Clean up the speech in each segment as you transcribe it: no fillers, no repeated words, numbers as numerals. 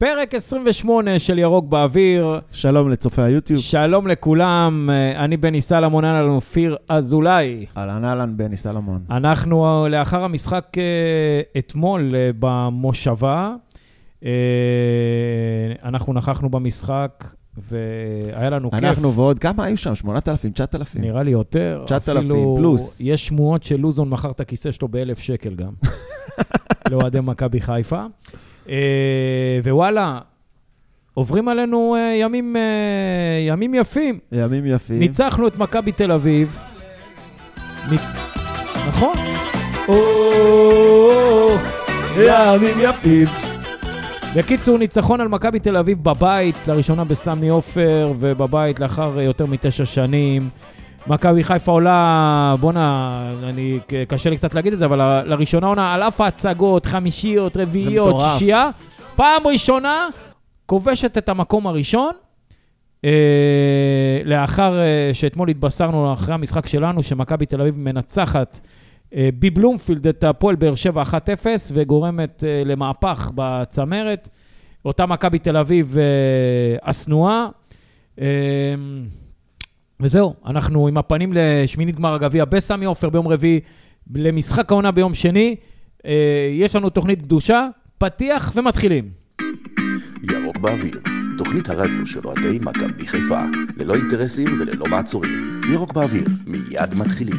פרק 28 של ירוק באוויר. שלום לצופי היוטיוב. שלום לכולם, אני בני סלמון, אהלן אופיר אזולאי. אהלן אהלן בני סלמון. אנחנו לאחר המשחק אתמול במושבה, אנחנו נכחנו במשחק והיה לנו כיף. אנחנו ועוד, כמה היו שם? 8,000, 9,000? נראה לי יותר. 9,000 פלוס. יש שמועות שלוזון מכר את הכיסא שלו ב-1,000 שקל גם. לא עד מכבי חיפה. ווואלה, עוברים עלינו ימים יפים. ימים יפים. ניצחנו את מכבי תל אביב. נכון? ימים יפים. בקיצור, ניצחון על מכבי תל אביב בבית, לראשונה בסמי עופר, ובבית לאחר יותר מ9 שנים. מכבי חיפה עולה, בונה, אני קשה לי קצת להגיד את זה, אבל לראשונה עונה, על אף ההצגות, חמישיות, רביעיות, שישייה, פעם ראשונה, כובשת את המקום הראשון, לאחר שאתמול התבשרנו, אחרי המשחק שלנו, שמכבי תל אביב מנצחת, בבלומפילד את הפועל באר שבע 1-0 וגורמת למהפך בצמרת. אותה מכבי תל אביב הסנועה. וזהו, אנחנו עם הפנים לשמינית גמר הגביע בסמי עופר ביום רביעי, למשחק העונה ביום שני. יש לנו תוכנית קדושה, פתיח ומתחילים. ירוק באוויר, תוכנית הרדיו של אוהדי מכבי חיפה, ללא אינטרסים וללא מעצורים. ירוק באוויר, מיד מתחילים.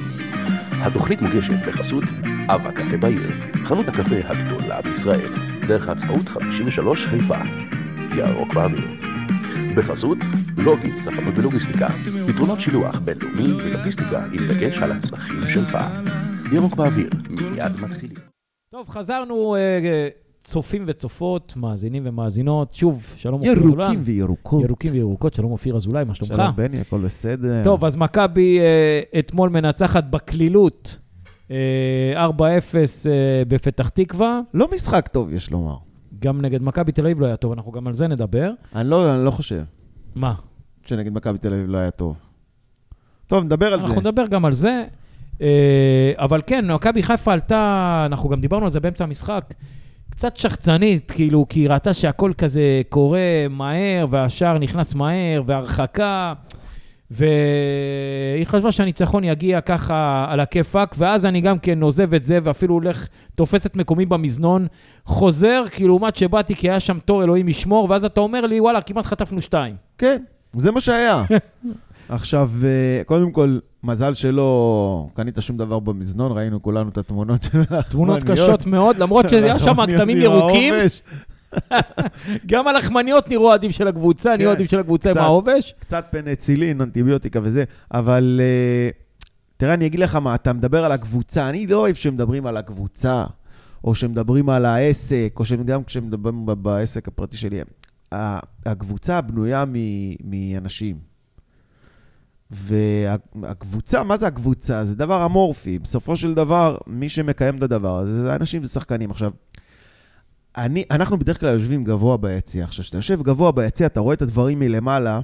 התוכנית מוגשת בחסות אבא קפה בעיר, חנות הקפה הגדולה בישראל, דרך עצמאות 53 חיפה. ירוק באוויר. בחסות לוגית, ספנות ולוגיסטיקה, פתרונות שילוח בינלאומי ולוגיסטיקה, עם דגש על הצרכים שלך. ירוק באוויר, מיד מתחילים. טוב, חזרנו, צופים וצופות, מאזינים ומאזינות, שוב, שלום אופיר אזולאי. ירוקים וירוקות. ירוקים וירוקות, שלום אופיר אזולאי, מה שלומך? שלום בני, הכל בסדר. טוב, אז מכבי אתמול מנצחת בכלילות 4-0 בפתח תקווה. לא משחק טוב, יש לומר. גם נגד מכבי תל אביב לא היה טוב, אנחנו גם על זה נדבר. אני לא חושב. מה? שנגד מכבי תל אביב לא היה טוב. טוב, נדבר על זה. אנחנו נדבר גם על זה, אבל כן, מכבי חיפה עלתה, אנחנו גם דיברנו על זה באמצע המשחק, קצת שחצנית, כאילו, כי ראתה שהכל כזה קורה מהר, והשאר נכנס מהר, והרחקה, והיא חשבה שהניצחון יגיע ככה על הכיפק, ואז אני גם כן נוזב את זה, ואפילו הולך, תופס את מקומי במזנון, חוזר, כאילו, לעומת שבאתי, כי היה שם תור אלוהים ישמור, ואז אתה אומר לי, וואלה, כמעט חטפנו 2. כן, זה מה שהיה. עכשיו, קודם כל, מזל שלא קנית שום דבר במזנון, ראינו כולנו את התמונות של הלחמניות. תמונות קשות מאוד, למרות שיש שם הכתמים ירוקים. גם הלחמניות נראו עדים של הקבוצה, נראו עדים של הקבוצה עם העובש. קצת פנצילין, אנטיביוטיקה וזה, אבל תראה, אני אגיד לך מה, אתה מדבר על הקבוצה, אני לא אוהב שמדברים על הקבוצה, או שמדברים על העסק, או שגם כשמדברים בעסק הפרטי שלי, הקבוצה בנויה מאנשים. והקבוצה, מה זה הקבוצה? זה דבר אמורפי. בסופו של דבר, מי שמקיים את הדבר, זה אנשים, זה שחקנים. עכשיו, אנחנו בדרך כלל יושבים גבוה ביציע. עכשיו, שאתה יושב גבוה ביציע, אתה רואה את הדברים מלמעלה,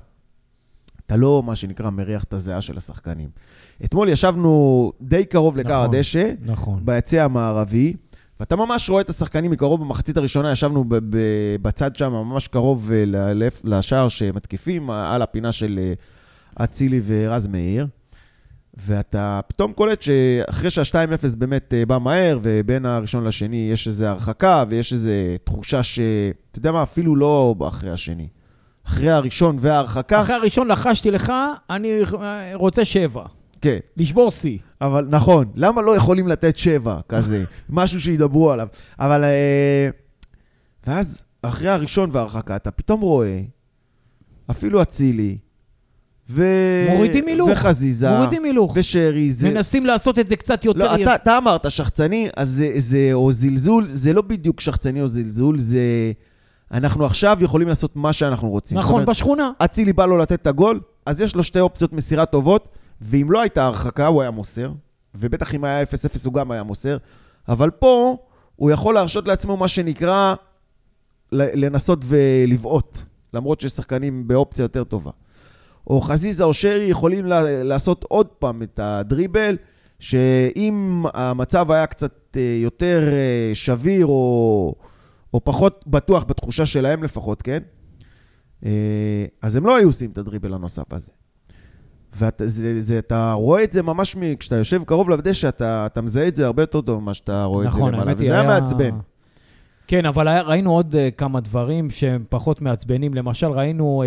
אתה לא, מה שנקרא, מריח את הזיעה של השחקנים. אתמול ישבנו די קרוב לקר הדשא, ביציע המערבי, ואתה ממש רואה את השחקנים מקרוב. במחצית הראשונה ישבנו בצד שם, ממש קרוב לשער שמתקיפים, על הפינה של אצילי ורז מאיר, ואתה פתאום קולט שאחרי שה-2-0 באמת בא מהר, ובין הראשון לשני יש איזו הרחקה, ויש איזו תחושה ש... אתה יודע מה, אפילו לא אחרי השני. אחרי הראשון וההרחקה... אחרי הראשון לחשתי לך, אני רוצה 7. כן. לשבור סי. אבל נכון, למה לא יכולים לתת 7 כזה? משהו שידברו עליו. אבל... ואז אחרי הראשון וההרחקה, אתה פתאום רואה, אפילו אצילי, מורידים הילוך, וחזיזה, ושרי, מנסים לעשות את זה קצת יותר. אתה אמרת שחצני או זלזול, זה לא בדיוק שחצני או זלזול, אנחנו עכשיו יכולים לעשות מה שאנחנו רוצים. נכון, בשכונה. אצילי בא לו לתת את הגול, אז יש לו שתי אופציות מסירה טובות, ואם לא הייתה הרחקה הוא היה מוסר, ובטח אם היה 0-0 הוא גם היה מוסר, אבל פה הוא יכול להרשות לעצמו מה שנקרא לנסות ולבעוט, למרות שיש שחקנים באופציה יותר טובה. או חזיזה או שרי יכולים לעשות עוד פעם את הדריבל, שאם המצב היה קצת יותר שביר או או פחות בטוח בתחושה שלהם לפחות, כן? אז הם לא היו עושים את הדריבל הנוסף הזה. ואתה רואה את זה ממש כשאתה יושב קרוב לבדי, שאתה מזהה את זה הרבה יותר טוב ממה שאתה רואה את זה למעלה, וזה היה מעצבן. כן, אבל ראינו עוד כמה דברים שהם פחות מעצבנים. למשל, ראינו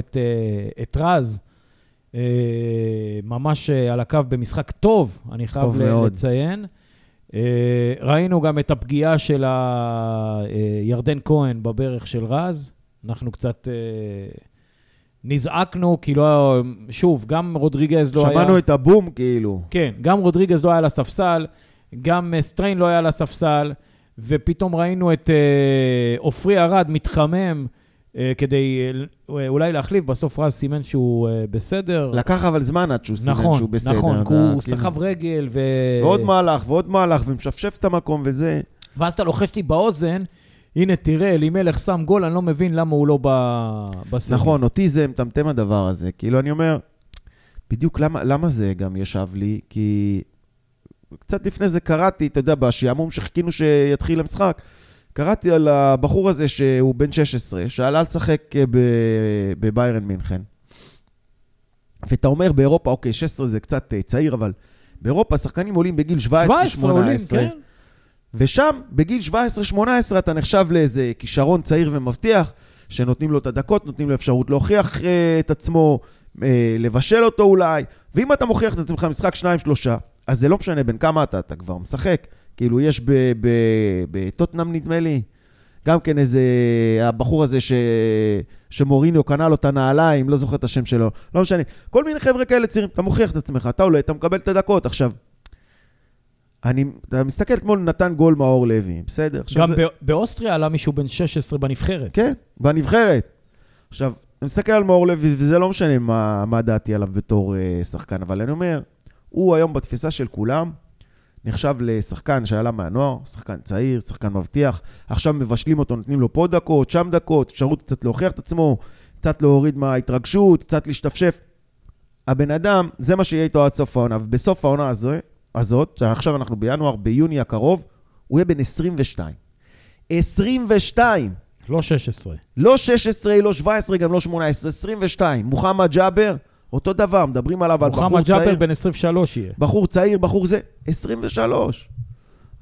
את רז ממש על הקו במשחק טוב, אני חייב לציין. ראינו גם את הפגיעה של ירדן כהן בברך של רז. אנחנו קצת נזעקנו, כי לא... שוב, גם רודריגז לא היה... שמענו את הבום, כאילו. כן, גם רודריגז לא היה לספסל, גם סטריין לא היה לספסל, ופתאום ראינו את אופרי הרד מתחמם כדי אולי להחליף. בסוף רז סימן שהוא בסדר. לקח אבל זמן עד שהוא סימן שהוא בסדר. נכון, כי הוא סחב רגל ו... ועוד מהלך, ומשפשף את המקום וזה. ואז אתה לוחש לי באוזן, הנה תראה, אלימלך שם גול, אני לא מבין למה הוא לא בסדר. נכון, אותי זה מטמטם הדבר הזה. כאילו אני אומר, בדיוק למה זה גם ישב לי, כי קצת לפני זה קראתי, אתה יודע, בשעמום שחיכינו שיתחיל למשחק, קראתי על הבחור הזה שהוא בן 16, שעלה לשחק בביירן מינכן. ואתה אומר באירופה, אוקיי, 16 זה קצת צעיר, אבל באירופה שחקנים עולים בגיל 17-18. 17 עולים, כן. ושם, בגיל 17-18, אתה נחשב לאיזה כישרון צעיר ומבטיח, שנותנים לו את הדקות, נותנים לו אפשרות להוכיח את עצמו, לבשל אותו אולי, ואם אתה מוכיח את עצמך משחק 2-3, אז זה לא משנה בין כמה אתה כבר משחק. כאילו יש בטוטנאם נדמה לי, גם כן איזה, הבחור הזה שמוריניו קנה לו את הנעליים, לא זוכר את השם שלו, לא משנה. כל מיני חבר'ה כאלה צעירים, אתה מוכיח את עצמך, אתה עולה, אתה מקבל את הדקות. עכשיו, אתה מסתכל אתמול, נתן גול מאור לוי, בסדר? גם באוסטריה עלה מישהו בן 16 בנבחרת. כן, בנבחרת. עכשיו, אני מסתכל על מאור לוי, וזה לא משנה מה דעתי עליו בתור שחקן, אבל אני אומר, הוא היום בתפיסה של כולם, נחשב לשחקן שעלה מהנוער, שחקן צעיר, שחקן מבטיח, עכשיו מבשלים אותו, נותנים לו פה דקות, שם דקות, אפשרות קצת להוכיח את עצמו, קצת להוריד מההתרגשות, קצת להשתפשף. הבן אדם, זה מה שיהיה איתו עד סוף העונה, ובסוף העונה הזאת, עכשיו אנחנו בינואר, ביוני הקרוב, הוא יהיה בן 22. 22! לא 16. לא 16, לא 17, גם לא 18, 22. מוחמד ג'אבר, אותו דבר, מדברים עליו על בחור צעיר. מוחמד ג'אבר בן 23 יהיה. בחור צעיר, בחור זה, 23.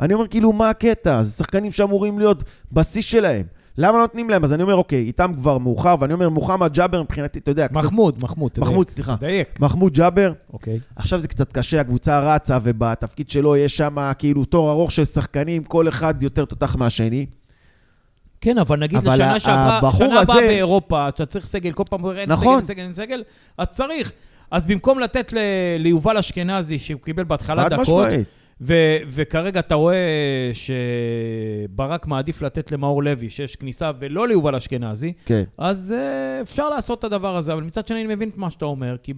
אני אומר, כאילו, מה הקטע? זה שחקנים שאמורים להיות בסיס שלהם. למה נותנים להם? אז אני אומר, אוקיי, איתם כבר מאוחר, ואני אומר, מוחמד ג'אבר מבחינתי, אתה יודע, מחמוד, סליחה. דייק. מחמוד ג'אבר. אוקיי. עכשיו זה קצת קשה, הקבוצה רצה, ובתפקיד שלו יש שם כאילו תור ארוך של שחקנים, כל אחד יותר תותח מהשני. כן, אבל נגיד לשנה שעברה באירופה, שאתה צריך סגל, כל פעם אין סגל, אין סגל, אז צריך. אז במקום לתת ליובל אשכנזי, שהוא קיבל בהתחלה דקות, וכרגע אתה רואה שברק מעדיף לתת למאור לוי, שיש כניסה ולא ליובל אשכנזי, אז אפשר לעשות את הדבר הזה, אבל מצד שני אני מבין את מה שאתה אומר, כי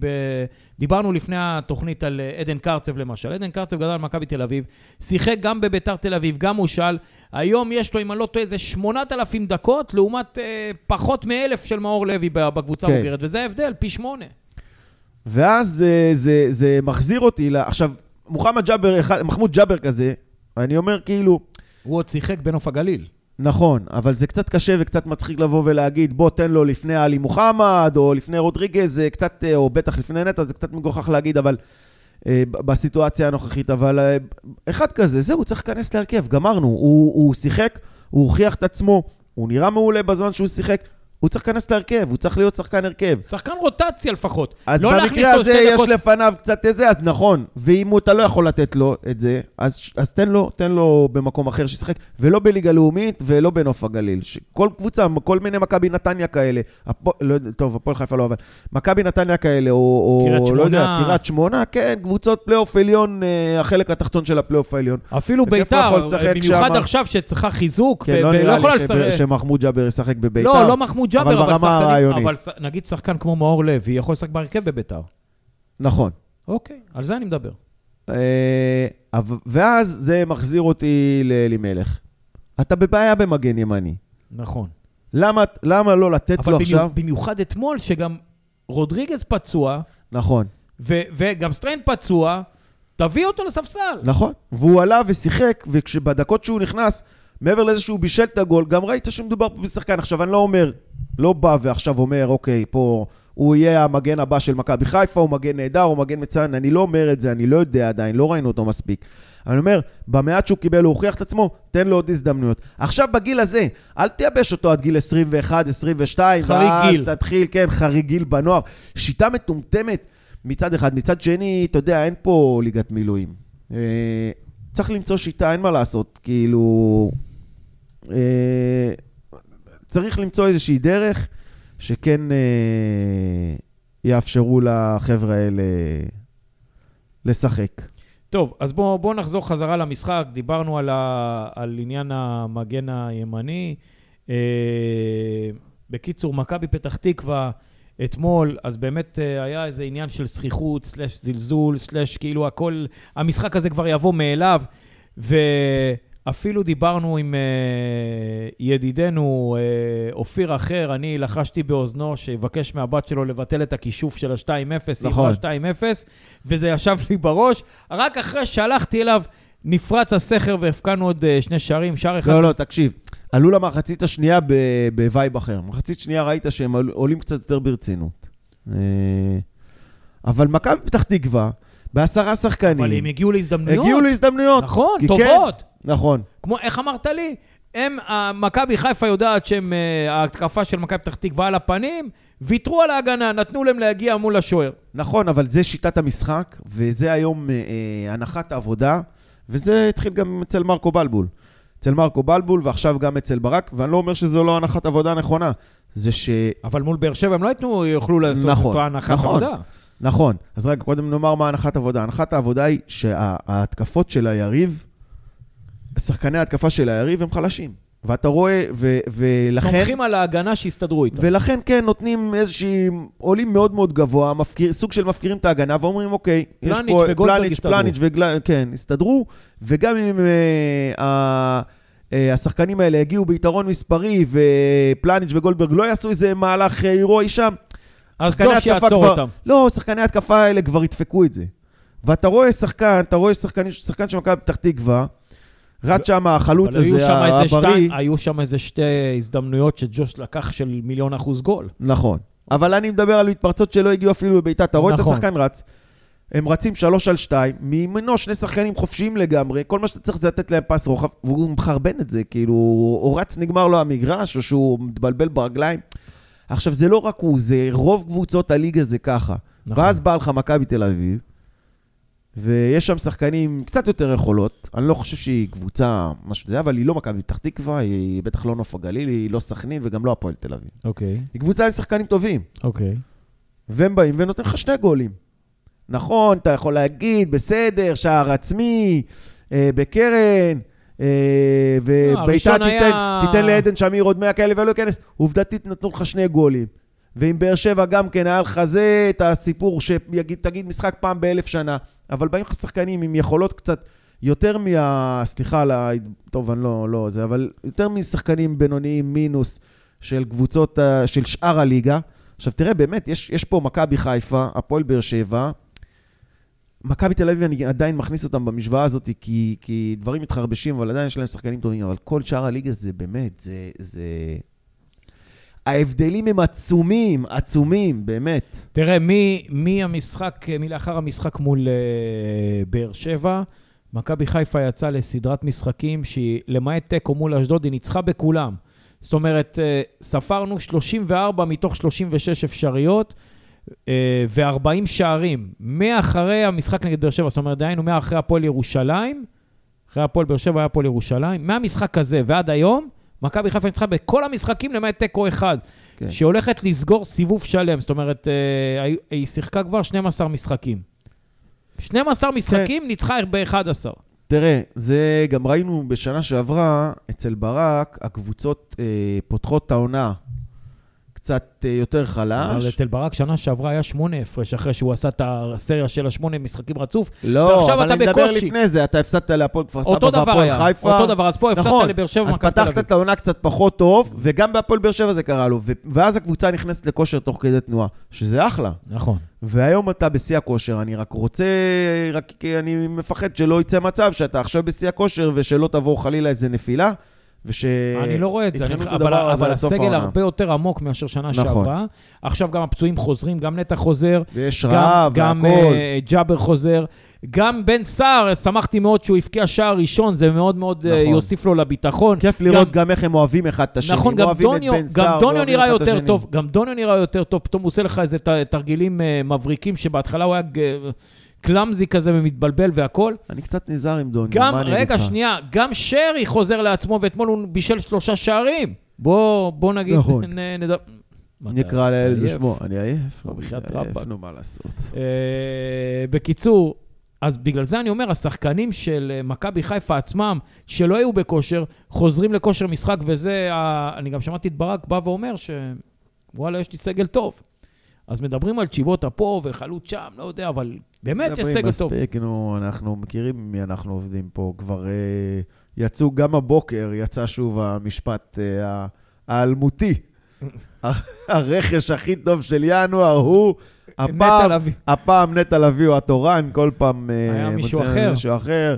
דיברנו לפני התוכנית על עדן קרצף למשל, עדן קרצף גדל מכבי תל אביב, שיחק גם בביתר תל אביב, גם הוא שאל, היום יש לו, אם אני לא טועה, זה 8,000 דקות, לעומת פחות מ1,000 של מאור לוי בקבוצה המוגרת, וזה ההבדל, פי 8. ואז זה מחזיר אותי, עכשיו, מוחמד ג'אבר, מחמוד ג'אבר כזה, אני אומר כאילו... הוא עוד שיחק בנוף הגליל. נכון, אבל זה קצת קשה וקצת מצחיק לבוא ולהגיד, בוא תן לו לפני אלי מוחמד, או לפני רודריגז, קצת, או בטח לפני נטע, זה קצת מגוחך להגיד, אבל בסיטואציה הנוכחית, אבל אחד כזה, זהו, צריך להיכנס להרכב, גמרנו, הוא שיחק, הוא הוכיח את עצמו, הוא נראה מעולה בזמן שהוא שיחק, הוא צריך להיכנס להרכב, הוא צריך להיות שחקן הרכב. שחקן רוטציה לפחות. אז לא במקרה הזה יש לפניו קצת איזה, אז נכון. ואם אתה לא יכול לתת לו את זה, אז תן לו במקום אחר ששחק, ולא בליגה לאומית ולא בנוף הגליל. כל קבוצה, כל מיני מכבי נתניה כאלה, טוב, הפועל חיפה לא, אבל מכבי נתניה כאלה, או לא יודע, קירת שמונה, כן, קבוצות פלייאוף עליון, החלק התחתון של הפלייאוף העליון. אפילו ביתר, במיוחד עכשיו שצריכה חיזוק, ולא יכולה לשחק. שמחמוד ג'אבר ישחק בביתר. לא, לא מחמוד ג'אבר, אבל ברמה הרעיונית. אבל נגיד שחקן כמו מאור לוי, יכול לשחק בהרכב בביתר. נכון. אוקיי, על זה אני מדבר. ואז זה מחזיר אותי לאלי מלך. אתה בבעיה במגן ימני. נכון. למה לא לתת לו עכשיו? במיוחד אתמול, שגם רודריגז פצוע. נכון. וגם סטריין פצוע, תביא אותו לספסל. נכון. והוא עלה ושיחק, וכשבדקות שהוא נכנס... מעבר לזה שהוא בישל את הגול, גם ראית שמדובר פה בשחקן. עכשיו אני לא אומר, לא בא ועכשיו אומר, אוקיי, פה הוא יהיה המגן הבא של מכבי חיפה, הוא מגן נהדר, הוא מגן מצוין, אני לא אומר את זה, אני לא יודע עדיין, לא ראינו אותו מספיק. אני אומר, במעט שהוא קיבל, הוא הוכיח את עצמו, תן לו עוד הזדמנויות. עכשיו בגיל הזה, אל תייבש אותו עד גיל 21, 22, ואז תתחיל, כן, חריג גיל בנוער. שיטה מטומטמת מצד אחד, מצד שני, אתה יודע, אין פה ליגת מילואים. צריך למצוא שיטה, אין מה לעשות, כאילו... צריך למצוא איזושהי דרך שכן יאפשרו לחבר'ה האלה לשחק. טוב, אז בואו נחזור חזרה למשחק. דיברנו על עניין המגן הימני. בקיצור, מכבי פתח תקווה אתמול, אז באמת היה איזה עניין של שכיחות, סלש זלזול, סלש כאילו הכל, המשחק הזה כבר יבוא מאליו, ואפילו דיברנו עם ידידנו אופיר אחר, אני לחשתי באוזנו שיבקש מהבת שלו לבטל את הכישוף של ה-2-0, נכון. וזה ישב לי בראש, רק אחרי שהלכתי אליו, נפרץ הסכר והפקענו עוד שני שערים, שער אחד... לא, תקשיב. עלו למחצית השנייה בווייב אחר. מחצית שנייה ראית שהם עולים קצת יותר ברצינות. אבל מכבי פתח תקווה, ב10 שחקנים... אבל הם הגיעו להזדמנויות. נכון, טובות. נכון. כמו, איך אמרת לי? מכבי חיפה יודעת שהם, ההתקפה של מכבי פתח תקווה על הפנים, ויתרו על ההגנה, נתנו להם להגיע מול השוער. נכון, אבל זה שיטת המשחק, וזה היום הנחת העבודה, וזה התחיל גם אצל מרקו בלבול. אצל מרקו בלבול, ועכשיו גם אצל ברק, ואני לא אומר שזו לא הנחת עבודה נכונה, זה ש... אבל מול באר שבע הם לא יוכלו לעשות את אותה הנחת עבודה. נכון, אז רגע, קודם נאמר מה הנחת עבודה. הנחת העבודה היא שההתקפות של היריב, שחקני ההתקפה של היריב הם חלשים. ואתה רואה, ולכן... סומכים על ההגנה שהסתדרו איתה. ולכן כן, נותנים איזושהי... עולים מאוד מאוד גבוה, סוג של מפקירים את ההגנה, ואומרים, אוקיי, יש פה... פלניץ' וגולדברג, כן, הסתדרו, וגם אם השחקנים האלה הגיעו ביתרון מספרי, ופלניץ' וגולדברג לא יעשו איזה מהלך אירועי שם, אז טוב שיעצור אותם. לא, שחקני ההתקפה האלה כבר ידפקו את זה. ואתה רואה שחקן, אתה רואה שחקן שמכבי פתח תקווה, רץ שם החלוץ הזה, הבריא. היו שם איזה שתי הזדמנויות שג'וש לקח של 1,000,000% גול. נכון. אבל אני מדבר על התפרצות שלא הגיעו אפילו לביתה. אתה רואה את השחקן רץ, הם רצים 3-2, מימינו שני שחקנים חופשיים לגמרי, כל מה שאתה צריך זה לתת להם פס רוחב, והוא מחרבן את זה, כאילו, הוא רץ נגמר לו המגרש, או שהוא מתבלבל ברגליים. עכשיו, זה לא רק הוא, זה רוב קבוצות הליגה זה ככה. ואז בא לך מכבי תל אביב, ויש שם שחקנים קצת יותר יכולות, אני לא חושב שהיא קבוצה משהו זה, אבל היא לא מכבי פתח תקווה, היא בטח לא נוף הגליל, היא לא סכנין וגם לא הפועל תל אביב. אוקיי. היא קבוצה עם שחקנים טובים. אוקיי. והם באים ונותן לך 2 גולים. נכון, אתה יכול להגיד, בסדר, שער עצמי, בקרן, וביתה תיתן לעדן שמיר עוד 100 כאלה ולא יכנס, עובדתית נתנו לך 2 גולים. ועם באר שבע גם כן היה לך זה את הסיפור שתגיד משחק פעם ב1,000 שנה, אבל באים לך שחקנים עם יכולות קצת יותר סליחה, טוב, אני לא זה, אבל יותר משחקנים בינוניים מינוס של קבוצות, של שאר הליגה. עכשיו תראה, באמת, יש פה מכבי חיפה, הפועל באר שבע, מכבי תל אביב, אני עדיין מכניס אותם במשוואה הזאת, כי דברים מתחרבשים, אבל עדיין יש להם שחקנים טובים, אבל כל שאר הליגה זה באמת, זה... ההבדלים הם עצומים, עצומים, באמת. תראה, מלאחר המשחק מול באר שבע, מכבי חיפה יצא לסדרת משחקים, שהיא למעט תיקו מול אשדוד, היא ניצחה בכולם. זאת אומרת, ספרנו 34 מתוך 36 אפשריות, ו40 שערים. מאחרי המשחק נגד באר שבע, זאת אומרת, דהיינו, מאחרי הפועל ירושלים, אחרי הפועל באר שבע היה הפועל ירושלים, מהמשחק הזה ועד היום, מכבי חיפה ניצחה בכל המשחקים למעט תיקו אחד, שהולכת לסגור סיבוב שלם. זאת אומרת, היא שיחקה כבר 12 משחקים. 12 משחקים ניצחה ב-11. תראה, זה גם ראינו בשנה שעברה, אצל ברק, הקבוצות פותחות טעונה קצת יותר חלש. אבל אצל ברק שנה שעברה היה 8 הפרש, אחרי שהוא עשה את הסריה של 8 משחקים רצוף. לא, אבל אני מדבר לפני זה, אתה הפסדת להפועל כפר סבא והפועל חיפה. אותו דבר, אז פה הפסדת לבאר שבע. אז פתחת את העונה קצת פחות טוב, וגם בהפועל באר שבע זה קרה לו, ואז הקבוצה נכנסת לכושר תוך כדי תנועה, שזה אחלה. נכון. והיום אתה בשיא הכושר, אני רק רוצה, רק כי אני מפחד שלא יצא מצב שאתה עכשיו בשיא הכושר ושלא תבוא חלילה איזה נפילה. אני לא רואה את זה, אבל הסגל הרבה יותר עמוק מאשר שנה שעברה. עכשיו גם הפצועים חוזרים, גם נטע חוזר, גם ג'אבר חוזר, גם בן סער, שמחתי מאוד שהוא הפקיע שער ראשון, זה מאוד מאוד יוסיף לו לביטחון. כיף לראות גם איך הם אוהבים אחד את השני. נכון, גם דוניו נראה יותר טוב, פתאום הוא עושה לך איזה תרגילים מבריקים שבהתחלה הוא היה קלאמזי כזה ומתבלבל והכל. אני קצת נזהר עם דוניו. גם, רגע, שנייה, גם שרי חוזר לעצמו, ואתמול הוא בישל 3 שערים. בוא נגיד, נקרא לשמו, אני עייף. נו, מה לעשות. בקיצור, אז בגלל זה אני אומר, השחקנים של מכבי חיפה עצמם, שלא היו בכושר, חוזרים לכושר משחק, וזה, אני גם שמעתי את ברק בא ואומר, שוואלה, יש לי סגל טוב. אז מדברים על צ'יבוטה פה וחלוץ שם, לא יודע, אבל באמת יש סגל טוב. אנחנו מכירים מי אנחנו עובדים פה, כבר יצאו גם הבוקר, יצא שוב המשפט האלמותי, הרכש הכי טוב של ינואר הוא, הפעם נטע לביא הוא התורן, כל פעם מוצאים מישהו אחר,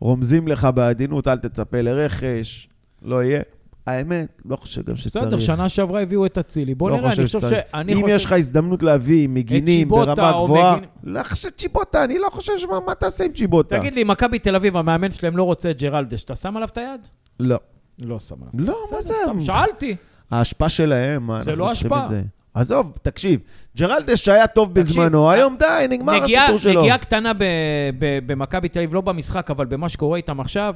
רומזים לך בעדינות, אל תצפה לרכש, לא יהיה. האמת, לא חושב גם שצריך. בסדר, שנה שעברה הביאו את אצילי. בוא נראה, אני חושב שאני חושב... אם יש לך הזדמנות להביא מגינים ברמה גבוהה... לא חושב צ'יבוטה, אני לא חושב שמה תעשה עם צ'יבוטה. תגיד לי, מכבי תל אביב, המאמן שלהם לא רוצה את ג'רלדש, אתה שם עליו את היד? לא. לא שם עליו. לא, מה זה? שאלתי. ההשפעה שלהם, מה אנחנו חושבים את זה? עזוב, תקשיב, ג'רלדש שהיה טוב בזמנו, היום די, נגמר הסיפור שלו. נגיעה קטנה במכבי תל אביב, לא במשחק, אבל במה שקורה איתם עכשיו,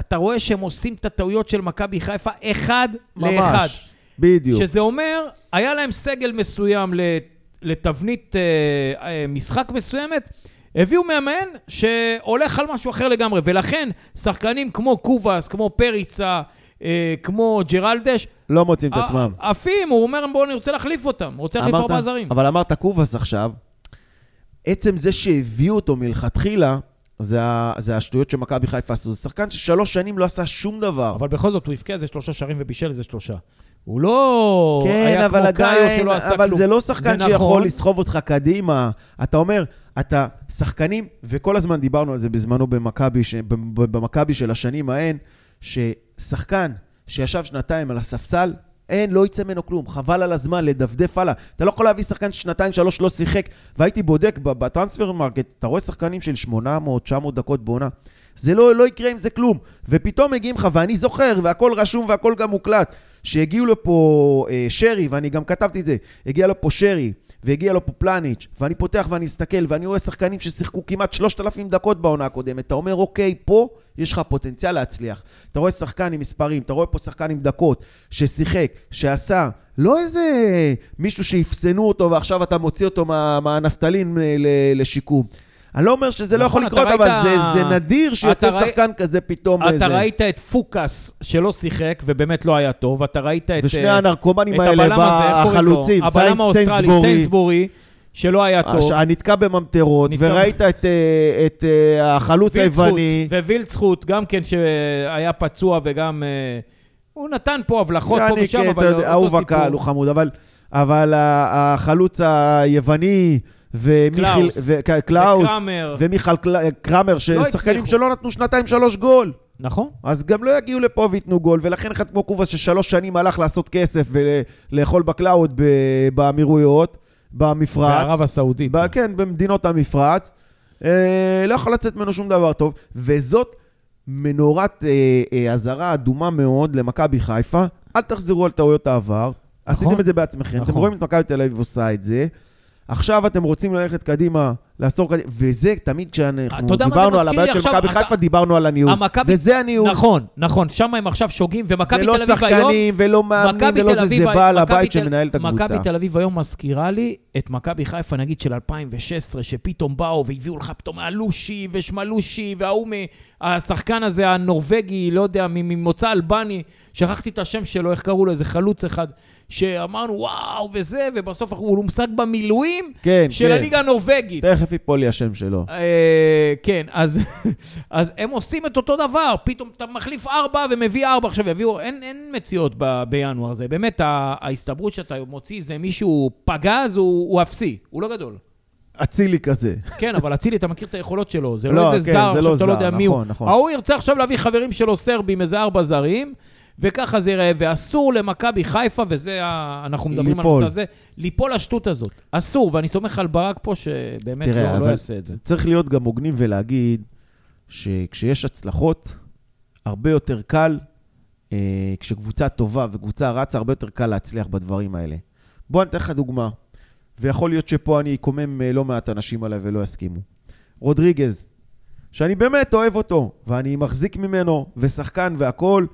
אתה רואה שהם עושים את הטעויות של מכבי חיפה 1-1. ממש, בדיוק. שזה אומר, היה להם סגל מסוים לתבנית משחק מסוימת, הביאו מאמן שהולך על משהו אחר לגמרי, ולכן שחקנים כמו קובאס, כמו פריצה, כמו ג'רלדש, לא מוצאים את עצמם. עפים, הוא אומר, בואו אני רוצה להחליף אותם, רוצה להחליף 4 זרים. אבל אמרת קובאס עכשיו, עצם זה שהביאו אותו מלכתחילה, זה השטויות שמכבי חיפה עשו. זה שחקן ש3 שנים לא עשה שום דבר. אבל בכל זאת הוא הפקיע איזה 3 שערים ובישל איזה 3. הוא לא... כן, אבל עדיין, אבל זה לא שחקן שיכול לסחוב אותך קדימה. אתה אומר, אתה שחקנים, וכל הזמן דיברנו על זה בזמנו במכבי של השנים ההן, ששחקן שישב 2 על הספסל, אין, לא יצא מנו כלום, חבל על הזמן לדפדף הלאה. אתה לא יכול להביא שחקן 2-3 לא שיחק, והייתי בודק בטרנספר מרקט, אתה רואה שחקנים של 800-900 דקות בעונה, זה לא יקרה עם זה כלום, ופתאום מגיעים לך, ואני זוכר, והכל רשום והכל גם מוקלט, שהגיעו לו פה שרי, ואני גם כתבתי את זה, הגיע לו פה שרי, והגיע לו פה פלניץ', ואני פותח ואני מסתכל, ואני רואה שחקנים ששיחקו כמעט 3,000 דקות בעונה הקודמת, אתה אומר, אוקיי, פה יש לך פוטנציאל להצליח, אתה רואה שחקן עם מספרים, אתה רואה פה שחקן עם דקות, ששיחק, שעשה, לא איזה מישהו שיפסנו אותו, ועכשיו אתה מוציא אותו מהנפתלין לשיקום. אני לא אומר שזה לא יכול לקרות, אבל זה נדיר שיוצא שחקן כזה פתאום. אתה ראית את פוקס שלא שיחק, ובאמת לא היה טוב, אתה ראית את... ושני הנרקומנים האלה בחלוצים, הבלם האוסטרלי, סיינסבורי, שלא היה טוב. נתקע בממטרות, וראית את החלוץ היווני. ווילצחוט, גם כן שהיה פצוע, וגם... הוא נתן פה הבלחות פה ושם, אבל אותו סיפור. אהוב הקהל, הוא חמוד, אבל החלוץ היווני... וקלאוס ומיכל קרמר ששחקנים שלא נתנו 2-3 גול, נכון? אז גם לא יגיעו לפה ויתנו גול, ולכן אחד כמו קובאס ש3 שנים הלך לעשות כסף ולאכול בקלאוד באמירויות, במפרץ, בערב הסעודית, כן, במדינות המפרץ, לא יכול לצאת ממנו שום דבר טוב, וזאת מנורת הזרה אדומה מאוד למכבי חיפה. אל תחזרו על טעויות העבר, עשיתם את זה בעצמכם, אתם רואים את מכבי תל אביב עושה את זה, עכשיו אתם רוצים ללכת קדימה, לעשור קדימה, וזה תמיד כשאנחנו דיברנו על הבעיות של מכבי חיפה, דיברנו על הניהול, וזה הניהול. נכון, נכון, שם הם עכשיו שוגים, ומכבי תל אביב היום... זה לא שחקנים ולא מאמנים ולא זה, זה בעל הבית שמנהל את הקבוצה. מכבי תל אביב היום מזכירה לי את מכבי חיפה, נגיד של 2016, שפתאום באו והביאו לך פתאום אלושי ושמלושי, והוא השחקן הזה הנורווגי, לא יודע, ממוצא אלבני, שכחתי את השם שלו, איך קראו לו, איזה חלוץ אחד, שאמרנו וואו וזה, ובסוף הוא מושג במילואים של הליגה הנורווגית. תכף יפול לי השם שלו. כן, אז הם עושים את אותו דבר, פתאום אתה מחליף 4 ומביא 4, עכשיו יביאו, אין מציאות בינואר זה, באמת ההסתברות שאתה מוציא זה מישהו פגז, הוא אפסי, הוא לא גדול. אצילי כזה. כן, אבל אצילי, אתה מכיר את היכולות שלו, זה לא איזה זר, שאתה לא יודע מי הוא. ההוא ירצה עכשיו להביא חברים שלו סרבים, איזה 4 זרים, וככה זה יראה, ואסור למכבי חיפה, וזה, אנחנו מדברים על הנושא הזה, ליפול השטות הזאת. אסור, ואני סומך על ברק פה, שבאמת לא יעשה את זה. צריך להיות גם מוגנים ולהגיד, שכשיש הצלחות, הרבה יותר קל, כשקבוצה טובה וקבוצה רץ, הרבה יותר קל להצליח בדברים האלה. בוא נתן לך דוגמה. ויכול להיות שפה אני אקומם לא מעט אנשים עליי ולא יסכימו. רודריגז, שאני באמת אוהב אותו, ואני מחזיק ממנו, ושחקן והכל,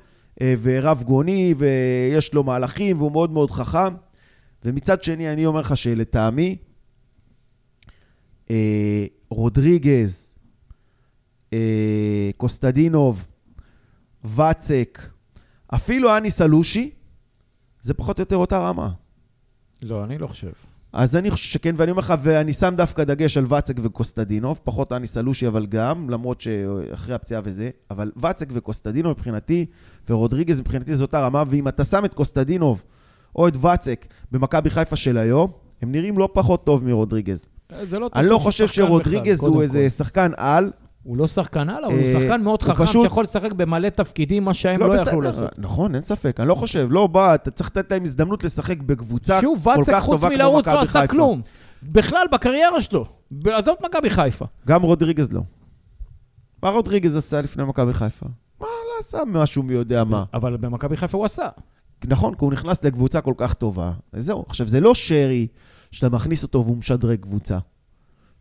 ורב גוני, ויש לו מהלכים, והוא מאוד מאוד חכם. ומצד שני, אני אומר לך שלטעמי, רודריגז, קוסטדינוב, וצק, אפילו אני סלושי, זה פחות או יותר אותה רמה. לא, אני לא חושב. אז אני חושב שכן, ואני אומר לך, ואני שם דווקא דגש על וצק וקוסטדינוב, פחות אני סלושי, אבל גם, למרות שאחרי הפציעה וזה, אבל וצק וקוסטדינוב מבחינתי, ורודריגז מבחינתי זאת הרמה, ואם אתה שם את קוסטדינוב או את וצק במכבי חיפה של היום, הם נראים לא פחות טוב מרודריגז. אני לא חושב שרודריגז הוא איזה שחקן על, הוא לא שחקן הלאה, הוא שחקן מאוד חכם שיכול לשחק במלא תפקידים, מה שהם לא יכלו לעשות. נכון, אין ספק, אני לא חושב, לא בא, אתה צריך לתת להם הזדמנות לשחק בקבוצה כל כך טובה כמו מכבי חיפה. שוב, וצק חוץ מלרוץ לא עשה כלום, בכלל בקריירה שלו, בעזוב מכבי חיפה. גם רודריגז לא. מה רודריגז עשה לפני מכבי חיפה? מה, לא עשה משהו מי יודע מה. אבל במכבי חיפה הוא עשה. נכון, כי הוא נכנס לקבוצה כל כך טובה. זהו, עכשיו זה לא שרי שאתה מכניס אותו והוא משדרג קבוצה.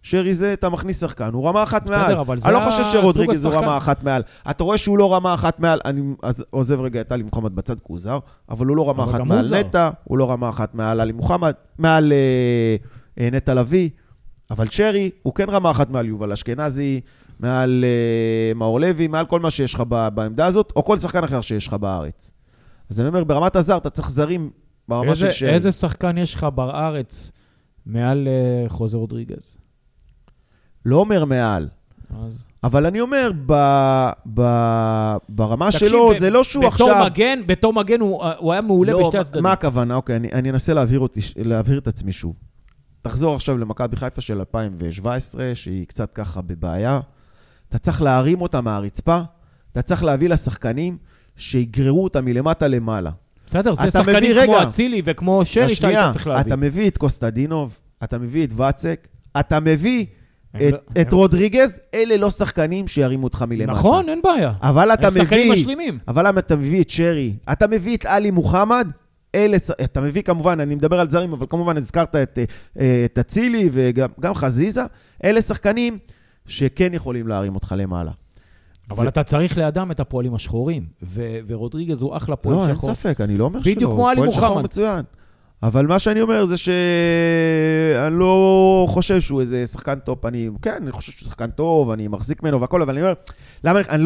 שרי זה, אתה מכניס שחקן, הוא רמה אחת מעל. אני לא חושב שרודריגז הוא רמה אחת מעל. אתה רואה שהוא לא רמה אחת מעל, אני עוזב רגע את אלי מוחמד בצד כוזר, אבל הוא לא רמה אחת מעל נטע, הוא לא רמה אחת מעל אלי מוחמד, מעל נטע לוי, אבל שרי הוא כן רמה אחת מעל יובל אשכנזי, מעל מאור לוי, מעל כל מה שיש לך בעמדה הזאת, או כל שחקן אחר שיש לך בארץ. אז אני אומר, ברמת הזר, אתה צריך זרים ברמה של שרי. איזה שחקן יש לך בארץ מעל חוזה רודריגז? לא אומר מעל. אז... אבל אני אומר, ברמה שלו, זה לא שהוא בתור עכשיו... מגן, בתור מגן הוא היה מעולה לא, בשתי הצדדים. מה הכוונה? אוקיי, אני אנסה להבהיר את עצמי שוב. תחזור עכשיו למכבי חיפה של 2017, שהיא קצת ככה בבעיה. אתה צריך להרים אותה מהרצפה, אתה צריך להביא לשחקנים שיגררו אותה מלמטה למעלה. בסדר, זה שחקנים כמו אצילי וכמו שרי שאתה היית צריך להביא. אתה מביא את קוסטדינוב, אתה מביא את וצק, אתה מביא... את רודריגז, אלה לא שחקנים שירימו אותך מלמטה. נכון, אין בעיה. אבל אתה מביא, את שרי, אתה מביא את אלי מוחמד, אתה מביא כמובן, אני מדבר על זרים, אבל כמובן הזכרת את אצילי וגם חזיזה, אלה שחקנים שכן יכולים להרים אותך למעלה. אבל אתה צריך לאדם את הפועלים השחורים, ורודריגז הוא אחלה פועל שחור. לא, אין ספק, אני לא אומר שלא. בדיוק כמו אלי מוחמד. אבל מה שאני אומר זה שאני לא חושב שהוא איזה שחקן טוב, אני חושב שהוא שחקן טוב, אני מחזיק ממנו והכל, אבל אני אומר, למה אני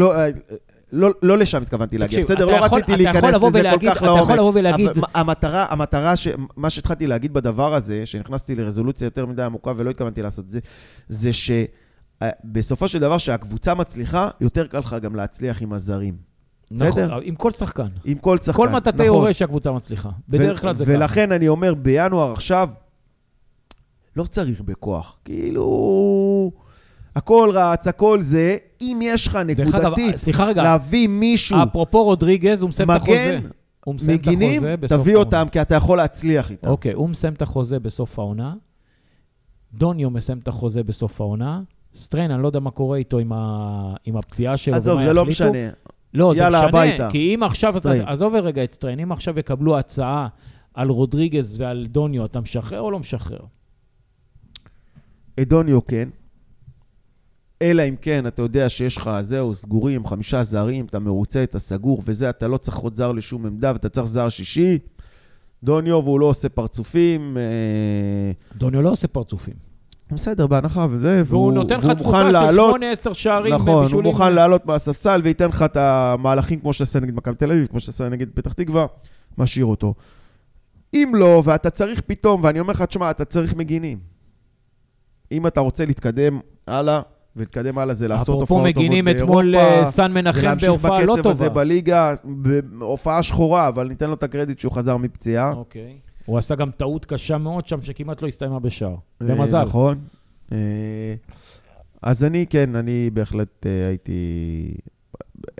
לא לשם התכוונתי להגיד, בסדר, לא רציתי להיכנס לזה כל כך לעומק. המטרה, מה שהתחלתי להגיד בדבר הזה, שנכנסתי לרזולוציה יותר מדי עמוקה ולא התכוונתי לעשות את זה, זה שבסופו של דבר שהקבוצה מצליחה, יותר קל לך גם להצליח עם הזרים. נכון, עם כל שחקן. עם כל שחקן, נכון. כל מטתי יורה שהקבוצה מצליחה. בדרך כלל זה כך. ולכן אני אומר, בינואר עכשיו, לא צריך בכוח. כאילו, הכל רץ, הכל זה, אם יש לך נקודתית, להביא מישהו. אפרופו רודריגז, הוא מסיים את החוזה. מגינים, תביא אותם, כי אתה יכול להצליח איתם. אוקיי, הוא מסיים את החוזה בסוף העונה. דוניו מסיים את החוזה בסוף העונה. סטריין, אני לא יודע מה קורה איתו עם הפציעה שלו. עזוב, זה לא משנה. לא, זה משנה, כי אם עכשיו, עזוב רגע את סטריין, אם עכשיו יקבלו הצעה על רודריגז ועל דוניו, אתה משחרר או לא משחרר? את דוניו כן, אלא אם כן, אתה יודע שיש לך זהו, סגורים, 5 זרים, אתה מרוצה, אתה סגור, וזה, אתה לא צריך עוד זר לשום עמדה, ואתה צריך זר שישי, דוניו, והוא לא עושה פרצופים. דוניו לא עושה פרצופים. בסדר, בהנחה, וזה, והוא נותן לך תפוקה של 8-10 שערים. נכון, הוא מוכן לעלות מהספסל, וייתן לך את המהלכים כמו שעשה נגד מכבי תל אביב, כמו שעשה נגד פתח תקווה, משאיר אותו. אם לא, ואתה צריך פתאום, ואני אומר לך, תשמע, אתה צריך מגינים. אם אתה רוצה להתקדם הלאה, ולהתקדם הלאה זה לעשות הופעות טובות באירופה. מגינים אתמול סן מנחם בהופעה לא טובה. ולהמשיך בקצב הזה בליגה, בהופעה שחורה, אבל ניתן לו את הקרדיט שהוא חזר מפציעה. אוקיי. הוא עשה גם טעות קשה מאוד שם, שכמעט לא הסתיימה בשער. למזל. נכון. אז אני, כן, אני בהחלט הייתי...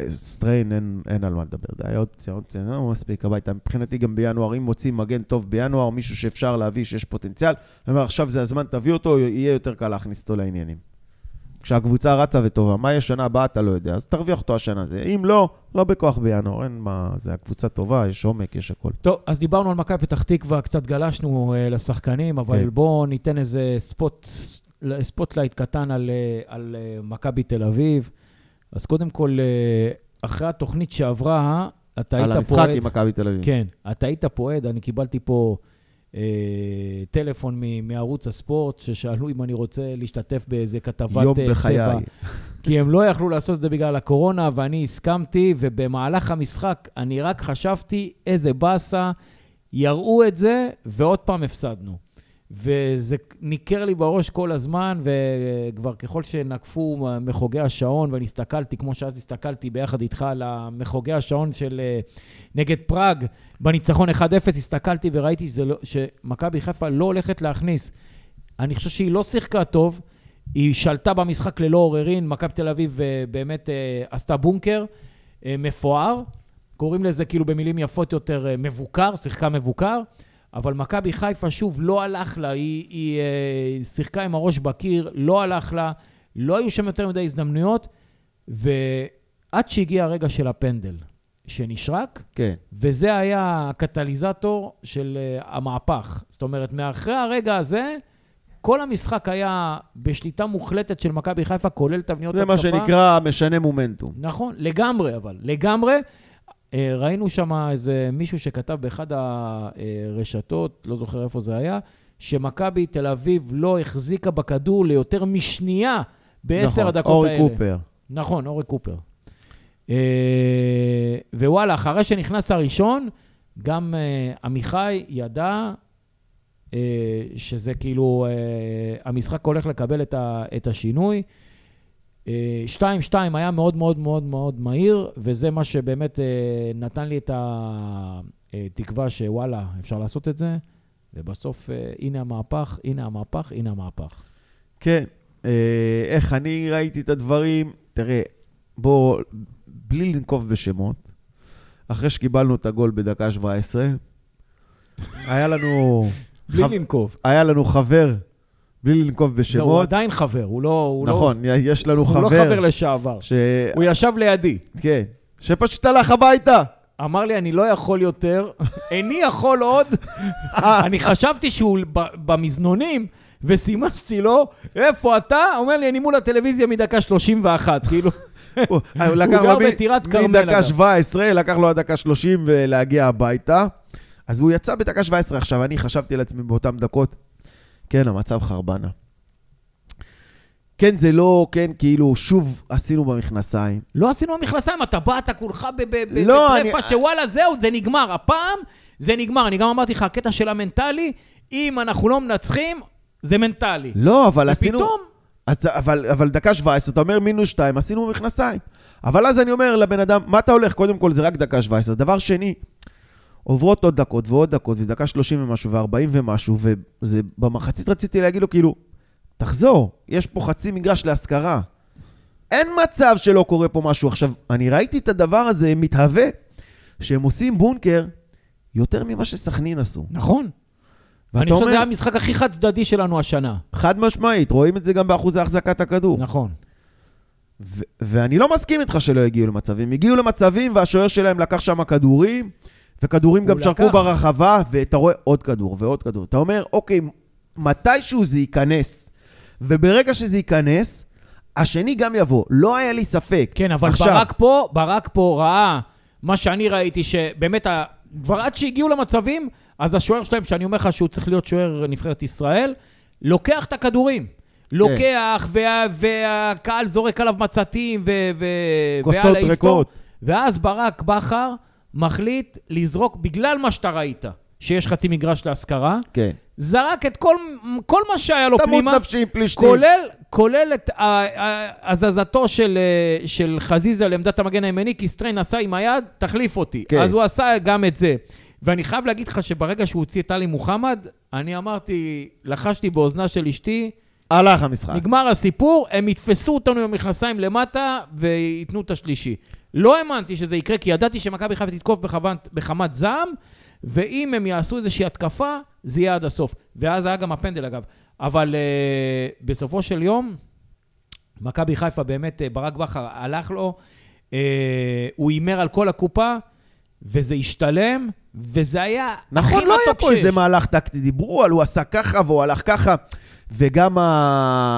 סטריין, אין על מה לדבר, זה היה אופציה, לא מספיק הביתה. מבחינתי גם בינואר, אם מוצאים מגן טוב בינואר, מישהו שאפשר להביא שיש פוטנציאל, אני אומר, עכשיו זה הזמן, תביא אותו, יהיה יותר קל להכניס אותו לעניינים. כשהקבוצה רצה וטובה, מה יש שנה הבאה, אתה לא יודע, אז תרוויח אותו השנה הזה. אם לא, לא בכוח בינואר, אין מה, זה הקבוצה טובה, יש עומק, יש הכל. טוב, אז דיברנו על מכבי פתח תקווה, קצת גלשנו לשחקנים, אבל בואו ניתן איזה ספוטלייט קטן על מכבי תל אביב. אז קודם כל, אחרי התוכנית שעברה, אתה היית פועד... על המשחק עם מכבי תל אביב. כן, אתה היית פועד, אני קיבלתי פה טלפון מערוץ הספורט, ששאלו אם אני רוצה להשתתף באיזה כתבת... יום בחיי. כי הם לא יכלו לעשות את זה בגלל הקורונה, ואני הסכמתי, ובמהלך המשחק אני רק חשבתי איזה בסה, יראו את זה, ועוד פעם הפסדנו. וזה ניכר לי בראש כל הזמן, וכבר ככל שנקפו מחוגי השעון, ואני הסתכלתי, כמו שאז הסתכלתי ביחד איתך על מחוגי השעון של נגד פראג, בניצחון 1-0, הסתכלתי וראיתי שמכבי חיפה לא הולכת להכניס. אני חושב שהיא לא שיחקה טוב, היא שלטה במשחק ללא עוררין, מכבי תל אביב באמת עשתה בונקר מפואר, קוראים לזה כאילו במילים יפות יותר מבוקר, שיחקה מבוקר, אבל מכבי חיפה שוב לא הלך לה, היא שיחקה עם הראש בקיר, לא הלך לה, לא היו שם יותר מדי הזדמנויות, ועד שהגיע הרגע של הפנדל שנשרק, כן. וזה היה הקטליזטור של המהפך. זאת אומרת, מאחרי הרגע הזה, כל המשחק היה בשליטה מוחלטת של מכבי חיפה, כולל תבניות התקפה. זה מה שנקרא משנה מומנטום. נכון, לגמרי אבל, לגמרי. ראינו שם איזה מישהו שכתב באחד הרשתות, לא זוכר איפה זה היה, שמכבי תל אביב לא החזיקה בכדור ליותר משנייה בעשר הדקות האלה. אורי קופר. נכון, אורי קופר. ווואלה, אחרי שנכנס הראשון, גם עמיחי ידע שזה כאילו, המשחק הולך לקבל את השינוי, 2-2 היה מאוד מאוד מאוד מאוד מהיר, וזה מה שבאמת נתן לי את התקווה שוואלה, אפשר לעשות את זה, ובסוף הנה המהפך. כן, איך אני ראיתי את הדברים, תראה, בוא, בלי לנקוב בשמות, אחרי שקיבלנו את הגול בדקה 17, היה לנו... בלי לנקוב. היה לנו חבר... בלי לנקוב בשמות. לא, הוא עדיין חבר, הוא לא... נכון, יש לנו חבר. הוא לא חבר לשעבר. הוא ישב לידי. כן. שפשוט הלך הביתה. אמר לי, אני לא יכול יותר, איני יכול עוד. אני חשבתי שהוא במזנונים, וסימסתי לו, איפה אתה? אומר לי, אני מול הטלוויזיה מדקה 31, כאילו... הוא גר בתירת קרמל. מדקה 17, לקח לו הדקה 30 ולהגיע הביתה. אז הוא יצא בדקה 17 עכשיו, אני חשבתי לעצמי באותן דקות, כן, המצב חרבנה. כן, זה לא, כן, כאילו, שוב עשינו במכנסיים. לא עשינו במכנסיים, אתה בא, אתה כולך בטרפה שוואלה, זהו, זה נגמר. הפעם זה נגמר. אני גם אמרתי לך, הקטע של המנטלי, אם אנחנו לא מנצחים, זה מנטלי. לא, אבל עשינו... ופתאום... אבל דקה 17, אתה אומר מינוס 2, עשינו במכנסיים. אבל אז אני אומר לבן אדם, מה אתה הולך? קודם כל, זה רק דקה 17. דבר שני... עוברות עוד דקות ועוד דקות, ודקה 30 ומשהו, ו40 ומשהו, וזה במחצית רציתי להגיד לו, כאילו, תחזור, יש פה חצי מגרש להשכרה. אין מצב שלא קורה פה משהו. עכשיו, אני ראיתי את הדבר הזה מתהווה, שהם עושים בונקר יותר ממה שסכנין עשו. נכון. אני חושב שזה המשחק הכי חד צדדי שלנו השנה. חד משמעית, רואים את זה גם באחוז ההחזקת הכדור. נכון. ואני לא מסכים איתך שלא הגיעו למצבים. הגיעו למצבים, והשוער שלהם לקח שם כדורים, וכדורים גם שרקו ברחבה, ואתה רואה עוד כדור ועוד כדור. אתה אומר, אוקיי, מתישהו זה ייכנס, וברגע שזה ייכנס, השני גם יבוא. לא היה לי ספק. כן, אבל עכשיו... ברק פה ראה מה שאני ראיתי, שבאמת, כבר עד שהגיעו למצבים, אז השוער שלהם, שאני אומר לך שהוא צריך להיות שוער נבחרת ישראל, לוקח את הכדורים. לוקח, והקהל זורק עליו מצתים, כוסות ריקות. ואז ברק בחר, מחליט לזרוק, בגלל מה שאתה ראית, שיש חצי מגרש להשכרה, כן. זרק את כל מה שהיה לו פנימה, כולל את הזזתו של חזיזה לעמדת המגן הימני, כי סטריין עשה עם היד, תחליף אותי. כן. אז הוא עשה גם את זה. ואני חייב להגיד לך שברגע שהוא הוציא את אלי מוחמד, אני אמרתי, לחשתי באוזנה של אשתי, הלך המשחק. נגמר הסיפור, הם יתפסו אותנו עם המכנסיים למטה, ויתנו את השלישי. לא האמנתי שזה יקרה, כי ידעתי שמכבי חיפה תתקוף בחמת זעם, ואם הם יעשו איזושהי התקפה, זה יהיה עד הסוף. ואז היה גם הפנדל אגב. אבל בסופו של יום, מכבי חיפה באמת, ברק בכר הלך לו, הוא יימר על כל הקופה, וזה השתלם, וזה היה... נכון, לא היה פה איזה מהלך טקטי, דיברו על הוא עשה ככה והוא הלך ככה, וגם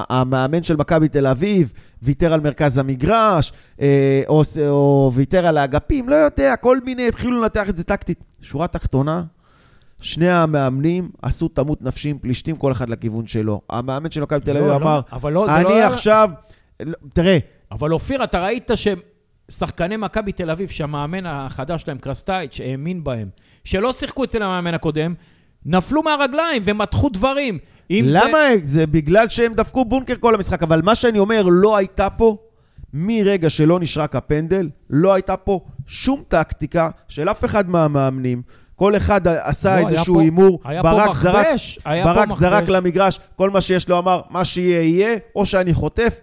המאמן של מכבי תל אביב ויתר על מרכז המגרש, או ויתר על האגפים, לא יודע, כל מיני התחילו לנתח את זה טקטית. שורה תחתונה, שני המאמנים עשו תמות נפשים, פלישתים כל אחד לכיוון שלו. המאמן של מכבי תל אביב אמר, אני עכשיו... תראה. אבל אופיר, אתה ראית שהם... שחקני מכבי תל אביב, שהמאמן החדש שלהם, קרסטייץ', האמין בהם, שלא שיחקו אצל המאמן הקודם, נפלו מהרגליים ומתחו דברים. למה? זה בגלל שהם דפקו בונקר כל המשחק, אבל מה שאני אומר, לא הייתה פה, מרגע שלא נשרק הפנדל, לא הייתה פה שום טקטיקה של אף אחד מהמאמנים, כל אחד עשה איזשהו אימור, ברק זרק למגרש, כל מה שיש לו אמר, מה שיהיה יהיה, או שאני חוטף,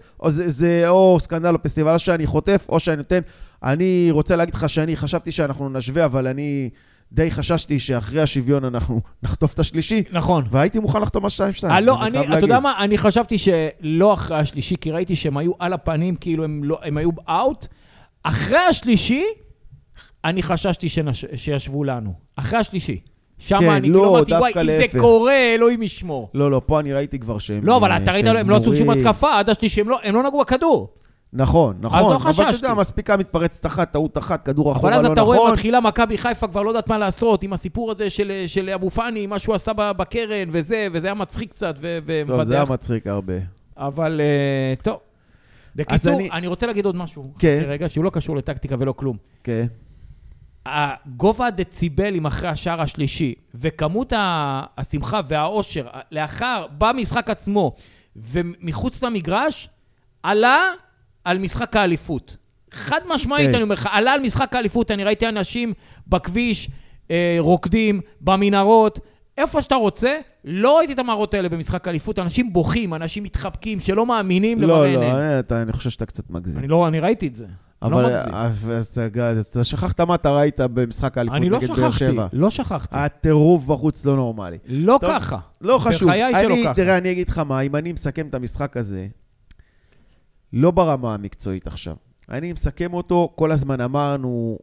או סקנדל הפסטיבל, או שאני חוטף, או שאני נותן. אני רוצה להגיד לך שאני חשבתי שאנחנו נשווה, אבל אני די חששתי שאחרי השוויון אנחנו נחטוף את השלישי. נכון. והייתי מוכן לחתום 2-2. אתה יודע מה? אני חשבתי שלא אחרי השלישי, כי ראיתי שהם היו על הפנים, כאילו הם היו אאוט. אחרי השלישי, אני חששתי שישבו לנו. אחרי השלישי. שמה אני כאילו אמרתי, וואי, אם זה קורה, אלוהים ישמור. לא, לא, פה אני ראיתי כבר שהם... לא, אבל אתה ראית, הם לא עשו שום התקפה, עד השלישי, הם לא נגעו בכדור. נכון, נכון. אז לא חששתי. אבל אתה יודע, המספיקה מתפרצת אחת, טעות אחת, כדור אחורה לא נכון. אבל אז אתה רואה, מתחילה מכבי חיפה, כבר לא יודעת מה לעשות, עם הסיפור הזה של אבו פאני, מה שהוא עשה בקרן, וזה היה מצחיק קצת, ומבדח. טוב, זה היה מצחיק הרבה. אבל, טוב. בקיצור, אני רוצה להגיד עוד משהו. רגע, שהוא לא קשור לטקטיקה ולא כלום. כן. הגובה הדציבלים אחרי השער השלישי, וכמות השמחה והאושר, לאחר, במשחק עצמו, ומחוץ למגרש, עלה על משחק האליפות. חד משמעית, אני אומר לך, עלה על משחק האליפות, אני ראיתי אנשים בכביש, רוקדים, במנהרות, איפה שאתה רוצה, לא ראיתי את המערות האלה במשחק האליפות, אנשים בוכים, אנשים מתחבקים, שלא מאמינים למראה. לא, אני חושב שאתה קצת מגזים. אני ראיתי את זה. אבל אתה שכחת מה אתה ראית במשחק האליפות נגד באר שבע. לא שכחתי. הטירוף בחוץ לא נורמלי. לא ככה. לא חשוב. תראה, אני אגיד לך מה, אם אני מסכם את המשחק הזה, לא ברמה המקצועית עכשיו. אני מסכם אותו, כל הזמן אמרנו,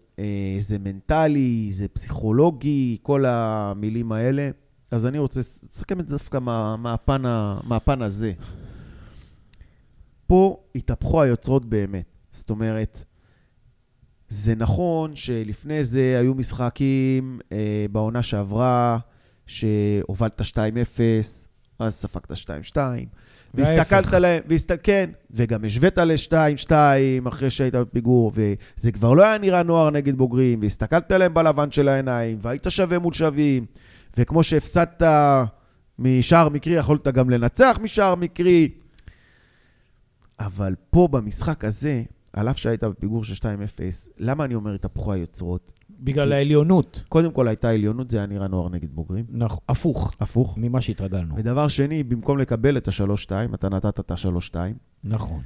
זה מנטלי, זה פסיכולוגי, כל המילים האלה. אז אני רוצה לסכם את זה דווקא מהפן הזה. פה התהפכו היוצרות באמת. זאת אומרת, זה נכון שלפני זה היו משחקים בעונה שעברה, שהובלת 2-0, אז ספקת 2-2, והסתכלת להם, כן, וגם השווית ל-2-2 אחרי שהיית בפיגור, וזה כבר לא היה נראה נוער נגד בוגרים, והסתכלת להם בלבן של העיניים, והיית שווה מול שווים, וכמו שהפסדת משער מקרי, יכולת גם לנצח משער מקרי, אבל פה במשחק הזה, על אף שהיית בפיגור של 2-0, למה אני אומר את הפוכה היוצרות? בגלל העליונות. קודם כל הייתה העליונות, זה היה נראה נוער נגד בוגרים. הפוך. הפוך. ממה שהתרגלנו. ודבר שני, במקום לקבל את ה-3-2, אתה נתת את ה-3-2. נכון.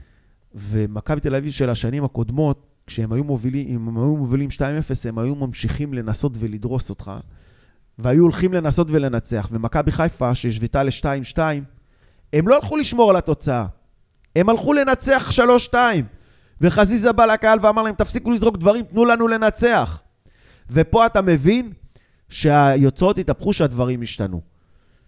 ומכבי תל אביב של השנים הקודמות, כשהם היו מובילים 2-0, הם היו ממשיכים לנסות ולדרוס אותך, והיו הולכים לנסות ולנצח. ומכבי חיפה, שהשוותה ל-2-2, הם לא הלכו לשמור על התוצאה. הם הלכו לנצח 3-2, וחזיזה בא לקהל ואמר להם, תפסיקו לזרוק דברים, תנו לנו לנצח. ופה אתה מבין שהיוצאות התהפכו, שהדברים השתנו.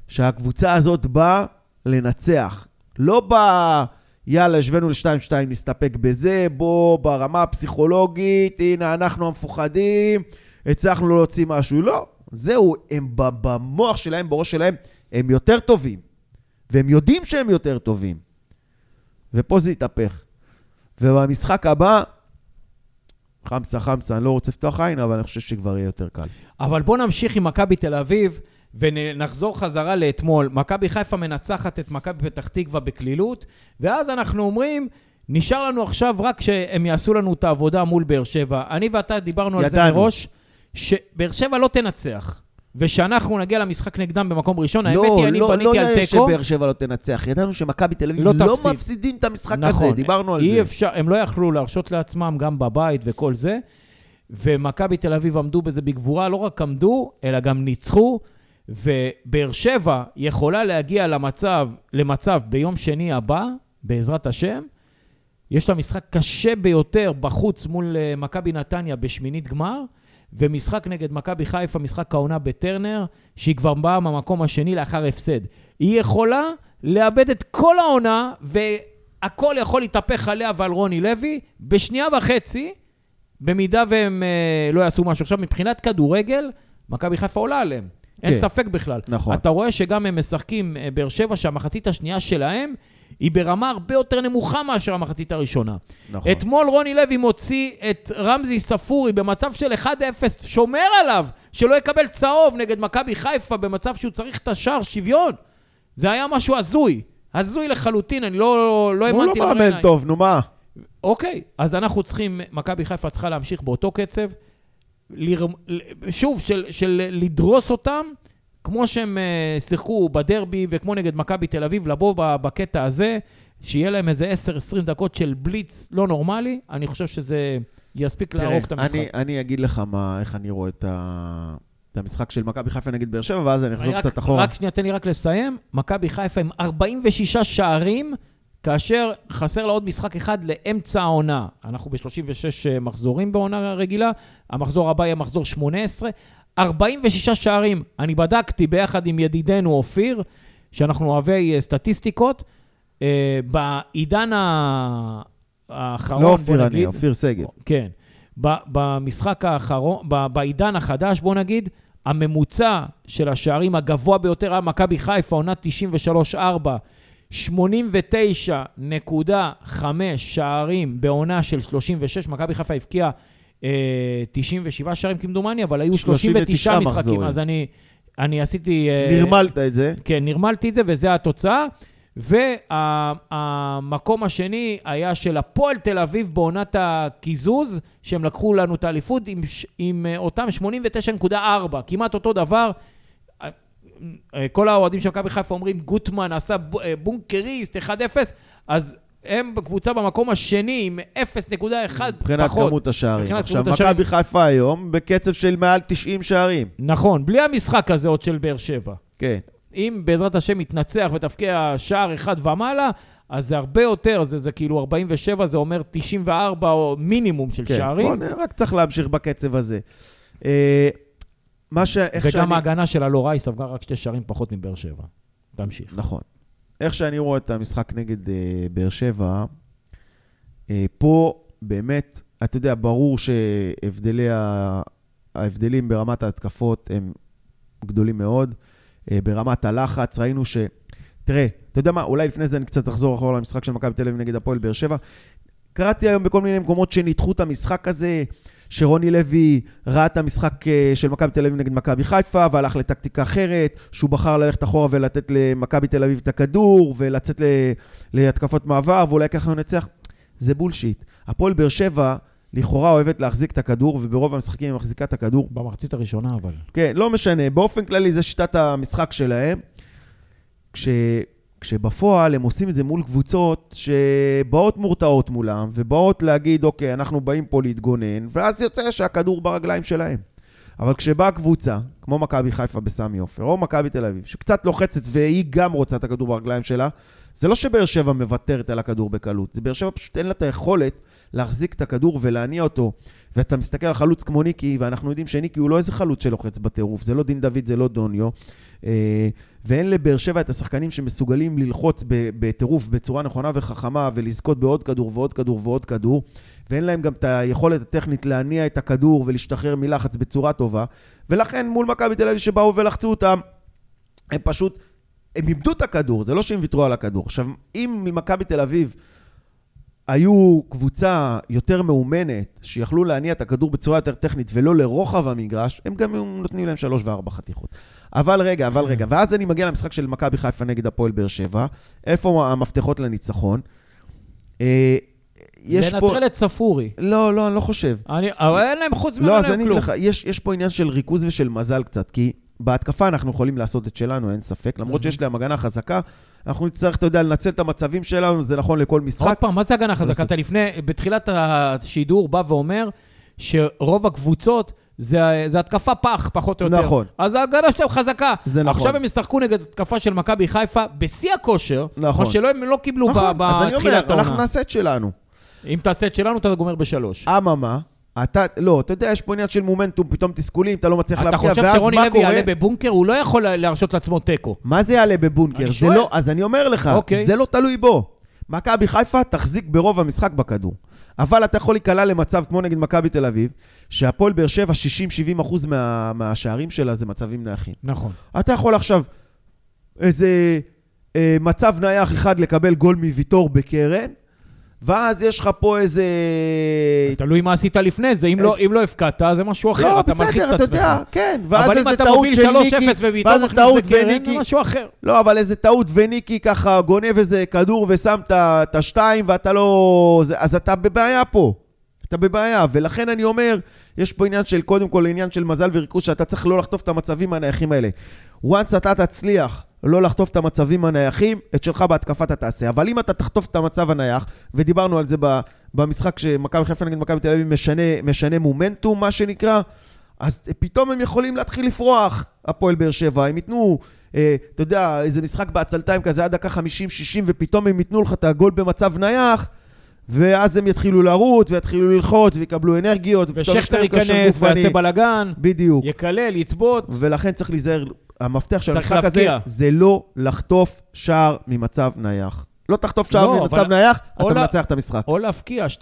שהקבוצה הזאת באה לנצח. לא באה, יאללה, השווינו ל-2-2, נסתפק בזה, בוא, ברמה הפסיכולוגית, הנה, אנחנו המפוחדים, הצלחנו להוציא משהו. לא, זהו, הם במוח שלהם, בראש שלהם, הם יותר טובים. והם יודעים שהם יותר טובים. ופה זה יתהפך. ובמשחק הבא, חמסה, אני לא רוצה לפתוח עין, אבל אני חושב שכבר יהיה יותר קל. אבל בוא נמשיך עם מכבי תל אביב, ונחזור חזרה לאתמול. מכבי חיפה מנצחת את מכבי פתח תקווה בקלילות, ואז אנחנו אומרים, נשאר לנו עכשיו רק שהם יעשו לנו את העבודה מול באר שבע. אני ואתה דיברנו על זה מראש, שבאר שבע לא תנצח. ושאנחנו נגיע למשחק נגדם במקום ראשון, האמת היא, אני בניתי על תיקו. לא שבאר שבע לא תנצח, ידענו שמכבי תל אביב לא מפסידים את המשחק הזה, דיברנו על זה. הם לא יכלו להרשות לעצמם גם בבית וכל זה, ומכבי תל אביב עמדו בזה בגבורה, לא רק עמדו, אלא גם ניצחו, ובאר שבע יכולה להגיע למצב ביום שני הבא, בעזרת השם, יש לה משחק קשה ביותר בחוץ מול מכבי נתניה בשמינית גמר, ומשחק נגד מכבי חיפה, משחק העונה בטרנר, שהיא כבר באה מהמקום השני לאחר הפסד. היא יכולה לאבד את כל העונה, והכל יכול להתהפך עליה ועל רוני לוי, בשנייה וחצי, במידה והם לא יעשו משהו. עכשיו, מבחינת כדורגל, מכבי חיפה עולה עליהם. אין ספק בכלל. נכון. אתה רואה שגם הם משחקים באר שבע, שהמחצית השנייה שלהם, היא ברמה הרבה יותר נמוכה מאשר המחצית הראשונה. נכון. אתמול רוני לוי מוציא את רמזי ספורי במצב של 1-0, שומר עליו שלא יקבל צהוב נגד מכבי חיפה במצב שהוא צריך את השער שוויון. זה היה משהו הזוי. הזוי לחלוטין, אני לא האמנתי. הוא לא מאמן טוב, נו מה? אוקיי, אז אנחנו צריכים, מכבי חיפה צריכה להמשיך באותו קצב, שוב, של לדרוס אותם, כמו שהם שיחקו בדרבי וכמו נגד מכבי תל אביב, לבוא בקטע הזה, שיהיה להם איזה 10-20 דקות של בליץ לא נורמלי, אני חושב שזה יספיק להרוג את המשחק. אני אגיד לך איך אני רואה את המשחק של מכבי חיפה נגד באר שבע, ואז אני אחזור קצת אחורה. רק שנייה, תן לי רק לסיים, מכבי חיפה עם 46 שערים, כאשר חסר לה עוד משחק אחד לאמצע העונה. אנחנו ב-36 מחזורים בעונה רגילה, המחזור הבא יהיה מחזור 18, 46 שערים, אני בדקתי ביחד עם ידידנו אופיר, שאנחנו אוהבי סטטיסטיקות, בעידן האחרון... לא אופיר, אני אופיר סגל. כן, במשחק האחרון, בעידן החדש, בוא נגיד, הממוצע של השערים הגבוה ביותר, המכבי חיפה, עונת 93-4, 89.5 שערים בעונה של 36, מכבי חיפה הבקיעה 97 שערים כמדומני, אבל היו 39 משחקים, אז אני עשיתי... נרמלת את זה. כן, נרמלתי את זה, וזה התוצאה. והמקום השני היה של הפועל תל אביב בעונת הקיזוז, שהם לקחו לנו את האליפות עם אותם 89.4, כמעט אותו דבר. כל האוהדים של מכבי חיפה אומרים, גוטמן עשה בונקריסט 1-0, אז... הם בקבוצה במקום השני עם 0.1 פחות. מבחינת כמות השערים. עכשיו, מכבי חיפה היום בקצב של מעל 90 שערים. נכון, בלי המשחק הזה עוד של באר שבע. כן. אם בעזרת השם יתנצח ותפקיע שער אחד ומעלה, אז זה הרבה יותר, זה כאילו 47, זה אומר 94 או מינימום של שערים. כן, רק צריך להמשיך בקצב הזה. וגם ההגנה של אלוראי ספגה רק 2 שערים פחות מבאר שבע. תמשיך. נכון. איך שאני רואה את המשחק נגד באר שבע, פה באמת, אתה יודע, ברור שההבדלים ברמת ההתקפות הם גדולים מאוד, ברמת הלחץ, ראינו תראה, אתה יודע מה, אולי לפני זה אני קצת אחזור אחורה למשחק של מכבי תל אביב נגד הפועל באר שבע, קראתי היום בכל מיני מקומות שניתחו את המשחק הזה, שרוני לוי ראה את המשחק של מכבי תל אביב נגד מכבי חיפה, והלך לטקטיקה אחרת, שהוא בחר ללכת אחורה ולתת למכבי תל אביב את הכדור, ולצאת להתקפות מעבר, ואולי ככה הוא נצח. זה בולשיט. הפועל באר שבע, לכאורה אוהבת להחזיק את הכדור, וברוב המשחקים היא מחזיקה את הכדור. במחצית הראשונה אבל. כן, לא משנה. באופן כללי זה שיטת המשחק שלהם. כשבפועל הם עושים את זה מול קבוצות שבאות מורתעות מולם, ובאות להגיד, אוקיי, אנחנו באים פה להתגונן, ואז יוצא שהכדור ברגליים שלהם. אבל כשבאה קבוצה, כמו מכבי חיפה בסמי עופר, או מכבי תל אביב, שקצת לוחצת והיא גם רוצה את הכדור ברגליים שלה, זה לא שבאר שבע מוותרת על הכדור בקלות, זה באר שבע פשוט אין לה את היכולת להחזיק את הכדור ולהניע אותו, ואתה מסתכל על חלוץ כמו ניקי, ואנחנו יודעים שניקי הוא לא איזה חלוץ שלוחץ בטירוף, זה לא דין דוד, זה לא דוניו, ואין לבאר שבע את השחקנים שמסוגלים ללחוץ בטירוף בצורה נכונה וחכמה, ולזכות בעוד כדור ועוד כדור ועוד כדור, ואין להם גם את היכולת הטכנית להניע את הכדור ולהשתחרר מלחץ בצורה טובה, ולכן מול מכבי תל אביב שבאו ולחצו אותם, הם פשוט, הם איבדו את הכדור, זה לא שהם ויתרו על הכדור. עכשיו, אם מכבי תל אביב היו קבוצה יותר מאומנת, שיכלו להניע את הכדור בצורה יותר טכנית, ולא לרוחב המגרש, הם גם נותנים להם 3 ו-4 חתיכות. אבל רגע, ואז אני מגיע למשחק של מכבי חיפה נגד הפועל באר שבע, איפה המפתחות לניצחון? לנטרל את ספורי. לא, אני לא חושב. אבל אין להם חוץ ממנו כלום. יש פה עניין של ריכוז ושל מזל קצת, כי בהתקפה אנחנו יכולים לעשות את שלנו, אין ספק, למרות שיש להם הגנה חזקה, אנחנו נצטרך, אתה יודע, לנצל את המצבים שלנו, זה נכון לכל משחק. עוד פעם, מה זה הגנה חזקה? אתה לפני, בתחילת השידור בא ואומר שרוב הקבוצות זה התקפה פחות או יותר. נכון. אז ההגנה שלהם חזקה. זה נכון. עכשיו הם ישחקו נגד התקפה של מכבי חיפה בשיא הכושר, נכון. מה שלא הם לא קיבלו בתחילת העונה. נכון, אז אני אומר, אנחנו נעשה את שלנו. אם תעשה את שלנו, אתה גומר בשלוש. אממה. לא, אתה יודע, יש פה עניין של מומנטום, פתאום תסכולים, אתה לא מצליח להפתיע, ואז מה קורה? אתה חושב שרוני לוי יעלה בבונקר? הוא לא יכול להרשות לעצמו טקו. מה זה יעלה בבונקר? אז אני אומר לך, זה לא תלוי בו. מכבי חיפה תחזיק ברוב המשחק בכדור. אבל אתה יכול להיקלע למצב כמו נגד מכבי תל אביב, שהפועל באר שבע 60-70% מהשערים שלה זה מצבים נייחים. נכון. אתה יכול עכשיו איזה מצב נייח אחד לקבל גול מוויטור בקרן, ואז יש לך פה איזה... תלוי מה עשית לפני זה, אם לא הפקעת, זה משהו אחר. לא, בסדר, אתה יודע, כן. אבל אם אתה מוביל 3-0 וביתו מחליט בקרן, זה משהו אחר. לא, אבל איזה טעות וניקי ככה גונב איזה כדור ושם את השתיים, ואתה לא... אז אתה בבעיה פה. אתה בבעיה, ולכן אני אומר, יש פה עניין של, קודם כל, עניין של מזל וריכוז, שאתה צריך לא לחטוף את המצבים הנייחים האלה. וואנס אתה תצליח לא לחטוף את המצבים הנייחים, את שלך בהתקפה אתה תעשה. אבל אם אתה תחטוף את המצב הנייח, ודיברנו על זה במשחק שמכבי חיפה נגד מכבי תל אביב משנה מומנטום, מה שנקרא, אז פתאום הם יכולים להתחיל לפרוח, הפועל באר שבע. הם ייתנו, אתה יודע, איזה משחק בעצלתיים כזה, עד דקה 50-60, ופתאום הם ייתנו לך את הגול במצב נייח, ואז הם יתחילו לרוץ, ויתחילו ללחוץ, ויקבלו אנרגיות, ושכתר ייכנס, ויעשה בלגן, בדיוק. יקלל, יצבות. ולכן צריך להיזהר. המפתח של המשחק הזה, זה לא לחטוף שער ממצב נייח. לא תחטוף שער ממצב נייח, אתה מנצח את המשחק. או להפקיע, 2-3,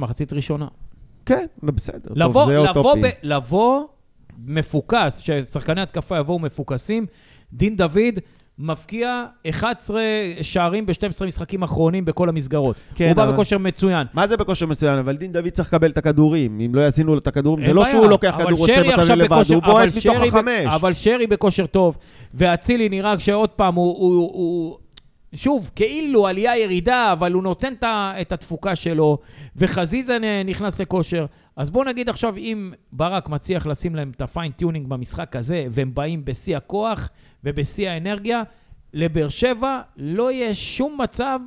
מחצית ראשונה. כן, בסדר. לבוא מפוקס, ששחקני התקפה יבואו מפוקסים, דין דוד מפקיע 11 שערים ב-12 משחקים אחרונים בכל המסגרות. הוא בא בכושר מצוין. מה זה בכושר מצוין? אבל דין דוד צריך לקבל את הכדורים. אם לא יזינו לו את הכדורים, זה לא שהוא לוקח כדור רוצה בצבים לבד, הוא בועט מתוך החמש. אבל שרי בכושר טוב, והצילי נראה שעוד פעם הוא שוב, כאילו עלייה ירידה, אבל הוא נותן את התפוקה שלו, וחזיזה נכנס לכושר. אז בואו נגיד עכשיו, אם ברק מצליח לשים להם את הפיינטיונינג במשחק הזה, והם באים בשיא הכוח ובשיא האנרגיה, לבאר שבע לא יהיה שום מצב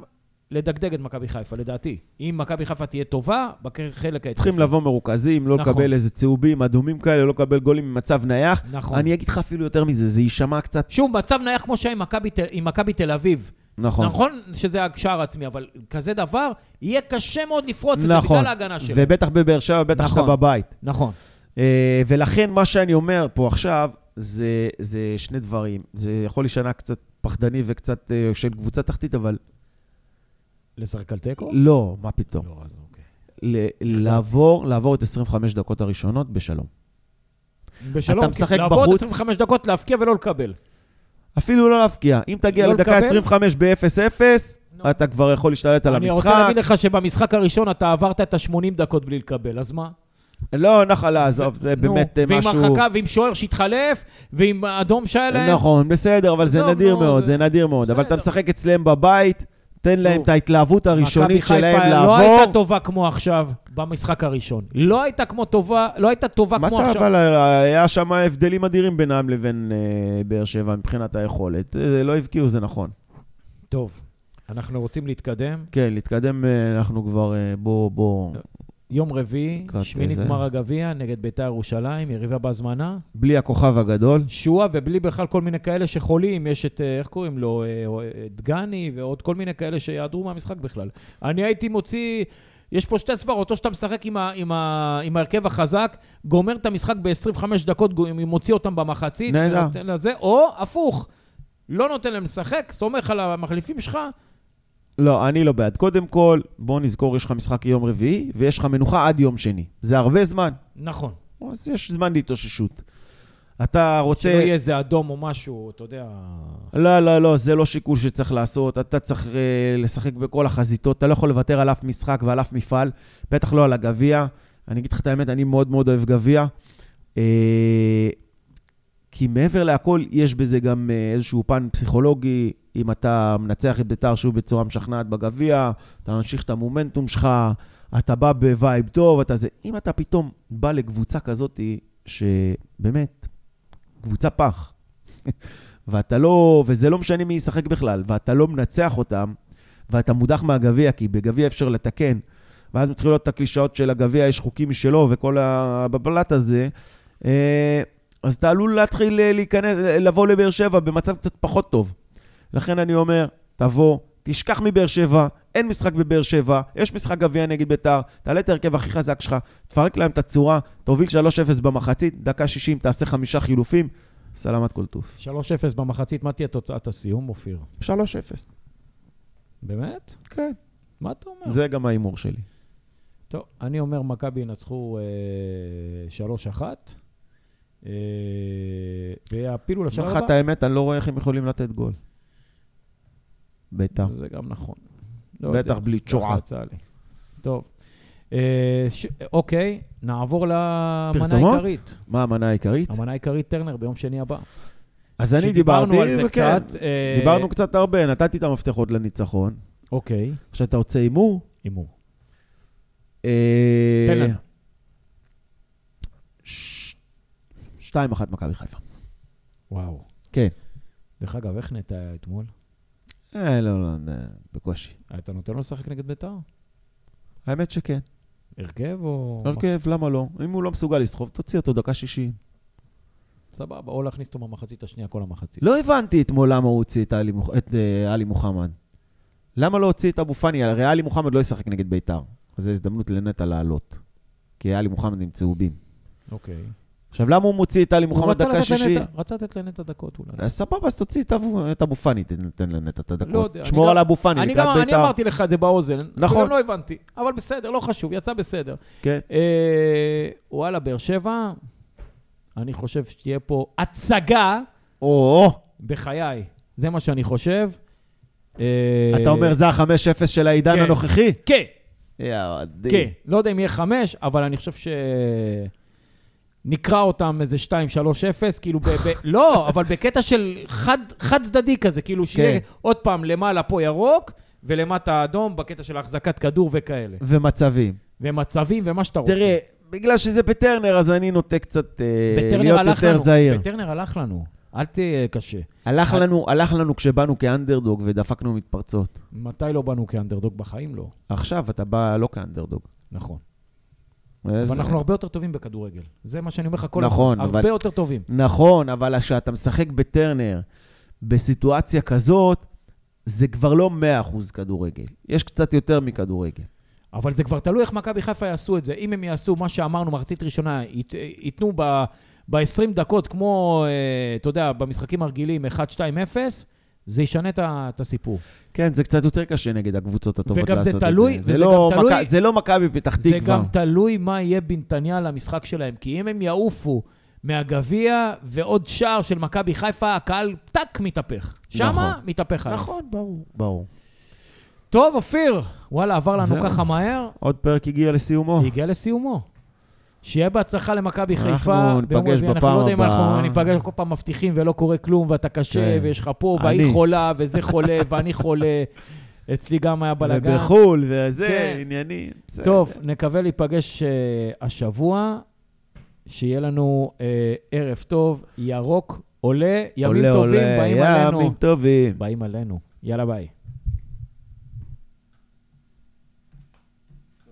לדגדג את מכבי חיפה, לדעתי. אם מכבי חיפה תהיה טובה, בחלק ההתקפי. צריכים לבוא מרוכזים, לא לקבל איזה צהובים, אדומים כאלה, לא לקבל גולים ממצב נייח. אני אגיד לך אפילו יותר מזה, זה יישמע קצת... שוב, מצב נייח כמו שהיה עם מכבי תל אביב. נכון שזה הגשער עצמי, אבל כזה דבר יהיה קשה מאוד לפרוץ את זה בגלל ההגנה שלו. ובטח בבאר שבע, בטח שאתה בבית. נכון. ולכן מה שאני אומר פה עכשיו, זה שני דברים. זה יכול להישנה קצת פחדני וקצת של קבוצה תחתית, אבל... לשחק על תיקו? לא, מה פתאום. לא, אז אוקיי. לעבור את 25 דקות הראשונות בשלום. בשלום, לעבור את 25 דקות, להפקיע ולא לקבל. אפילו לא להפקיע. אם תגיע לדקה 25 ב-0-0, אתה כבר יכול להשתלט על המשחק. אני רוצה להגיד לך שבמשחק הראשון אתה עברת את ה-80 דקות בלי לקבל, אז מה? לא, נחלה, עזוב, זה באמת משהו... ועם הרחקה, ועם שוער שהתחלף, ועם אדום שהיה להם. נכון, בסדר, אבל זה נדיר מאוד, זה נדיר מאוד. אבל אתה משחק אצלם בבית, תן להם את ההתלהבות הראשונית שלהם לעבור. לא הייתה טובה כמו עכשיו במשחק הראשון. לא הייתה טובה כמו עכשיו. מה זה אבל? היה שם הבדלים אדירים בינם לבין באר שבע מבחינת היכולת. לא הבקיעו, זה נכון. טוב, אנחנו רוצים להתקדם. כן, להתקדם אנחנו כבר בוא... יום רביעי, שמינית גמר הגביע, נגד בית"ר ירושלים, יריבה בהזמנה. בלי הכוכב הגדול. שועה, ובלי בכלל כל מיני כאלה שחולים, יש את, איך קוראים לו, דגני, ועוד כל מיני כאלה שיעדרו מהמשחק בכלל. אני הייתי מוציא, יש פה שתי ספרות, או שאתה משחק עם הרכב החזק, גומר את המשחק ב-25 דקות, מוציא אותם במחצית, או הפוך, לא נותן להם לשחק, סומך על המחליפים שלך, לא, אני לא בעד. קודם כל, בוא נזכור, יש לך משחק יום רביעי, ויש לך מנוחה עד יום שני. זה הרבה זמן. נכון. אז יש זמן להתאוששות. אתה רוצה... שלא יהיה איזה אדום או משהו, אתה יודע... לא, לא, לא, זה לא שיקול שצריך לעשות. אתה צריך לשחק בכל החזיתות. אתה לא יכול לוותר על אף משחק ועל אף מפעל. בטח לא על הגביע. אני אגיד לך את האמת, אני מאוד מאוד אוהב גביע. כי מעבר להכל, יש בזה גם איזשהו פן פסיכולוגי, אם אתה מנצח את בית"ר שוב בצורה משכנעת בגביע, אתה ממשיך את המומנטום שלך, אתה בא בווייב טוב, אתה זה. אם אתה פתאום בא לקבוצה כזאת שבאמת קבוצה פח. ואתה לא, וזה לא משנה מי ישחק בכלל, ואתה לא מנצח אותם, ואתה מודח מהגביה, כי בגביה אפשר לתקן, ואז מתחילות את הקלישאות של הגביה, יש חוקים משלו, וכל הבבלת הזה, אז אתה עלול להתחיל להיכנס, לבוא לבאר שבע במצב קצת פחות טוב. לכן אני אומר, תבוא, תשכח מבאר שבע, אין משחק בבאר שבע, יש משחק גביע נגד ביתר, תעלה את הרכב הכי חזק שלך, תפרק להם את הצורה, תוביל 3-0 במחצית, דקה 60, תעשה 5 חילופים, סלמת כל טוב. 3-0 במחצית, מה תהיה תוצאת הסיום, אופיר? 3-0. באמת? כן. מה אתה אומר? זה גם האימור שלי. טוב, אני אומר, מכבי ינצחו 3-1, ויעפילו לשלב הבא. אחת האמת, אני לא רואה איך הם יכולים לתת גול. ביתר. זה גם נכון. בטח בלי צ'ועה. טוב. אוקיי, נעבור למנה העיקרית. מה המנה העיקרית? המנה העיקרית טרנר ביום שני הבא. אז אני דיברנו קצת הרבה, נתתי את המפתחות לניצחון. אוקיי. עכשיו אתה רוצה אימור? אימור. תן לנו. 2-1 מכבי חיפה. וואו. כן. דרך אגב, איך נהייתה אתמול? לא, בקושי. אתה נותן לו לשחק נגד ביתר? האמת שכן. הרכב או... הרכב, למה לא? אם הוא לא מסוגל לסחוב, תוציא אותו דקה 60. סבבה, או להכניס אותו מהמחצית השנייה, כל המחצית. לא הבנתי אתמול למה הוא הוציא את אלי מוחמד. למה לא הוציא את אבו פני? הרי אלי מוחמד לא ישחק נגד ביתר. אז זו הזדמנות לנטע לעלות. כי אלי מוחמד עם צהובים. אוקיי. עכשיו, למה הוא מוציא את אלי מוחמד דקה שישי? רצה לתת לנטע דקות אולי. סבבה, אז תוציא את אבו פני, תתן לנטע את הדקות. שמור על אבו פני. אני אמרתי לך את זה באוזן. נכון. וגם לא הבנתי. אבל בסדר, לא חשוב, יצא בסדר. כן. וואלה, באר שבע, אני חושב שתהיה פה הצגה בחיי. זה מה שאני חושב. אתה אומר, זה ה-5-0 של העידן הנוכחי? כן. כן. לא יודע אם יהיה 5, אבל אני חושב ש... נקרא אותם איזה 2-3-0, כאילו, לא, אבל בקטע של חד צדדי כזה, כאילו שיהיה עוד פעם למעלה פה ירוק, ולמטה אדום, בקטע של החזקת כדור וכאלה. ומצבים ומה שאתה רוצה. תראה, בגלל שזה בטרנר, אז אני נוטה קצת להיות יותר זהיר. בטרנר הלך לנו, אל תהיה קשה. הלך לנו כשבאנו כאנדרדוג ודפקנו מתפרצות. מתי לא באנו כאנדרדוג? בחיים לא. עכשיו אתה בא לא כאנדרדוג. נכון. ואנחנו הרבה יותר טובים בכדורגל. זה מה שאני אומר לך כל הזמן. הרבה יותר טובים. נכון, אבל כשאתה משחק בטרנר, בסיטואציה כזאת, זה כבר לא 100% כדורגל. יש קצת יותר מכדורגל. אבל זה כבר תלוי איך מכבי חיפה יעשו את זה. אם הם יעשו מה שאמרנו, מחצית ראשונה, ייתנו ב-20 דקות, כמו, אתה יודע, במשחקים הרגילים, 1-2-0, זה ישנה את הסיפור. כן, זה קצת יותר קשה נגד הקבוצות הטובות לעשות את זה. זה לא מכבי פתח תקווה. זה גם תלוי מה יהיה בנתניה למשחק שלהם, כי אם הם יעופו מהגביע ועוד שער של מכבי חיפה, הקהל טק מתהפך. שמה מתהפך עליו. נכון, ברור. טוב, אופיר. וואלה, עבר לנו ככה מהר. עוד פרק הגיע לסיומו. הגיע לסיומו. שיהיה בהצלחה למכבי חיפה, ניפגש בפעם הבאה. ניפגש כל פעם מבטיחים ולא קורה כלום, ואתה קשה, ויש לך פה, והיא חולה, וזה חולה, ואני חולה. אצלי גם היה בלגן. ובחול, וזה, עניינים. טוב, נקווה להיפגש השבוע, שיהיה לנו ערב טוב, ירוק, עולה, ימים טובים, באים עלינו. יאללה, ביי.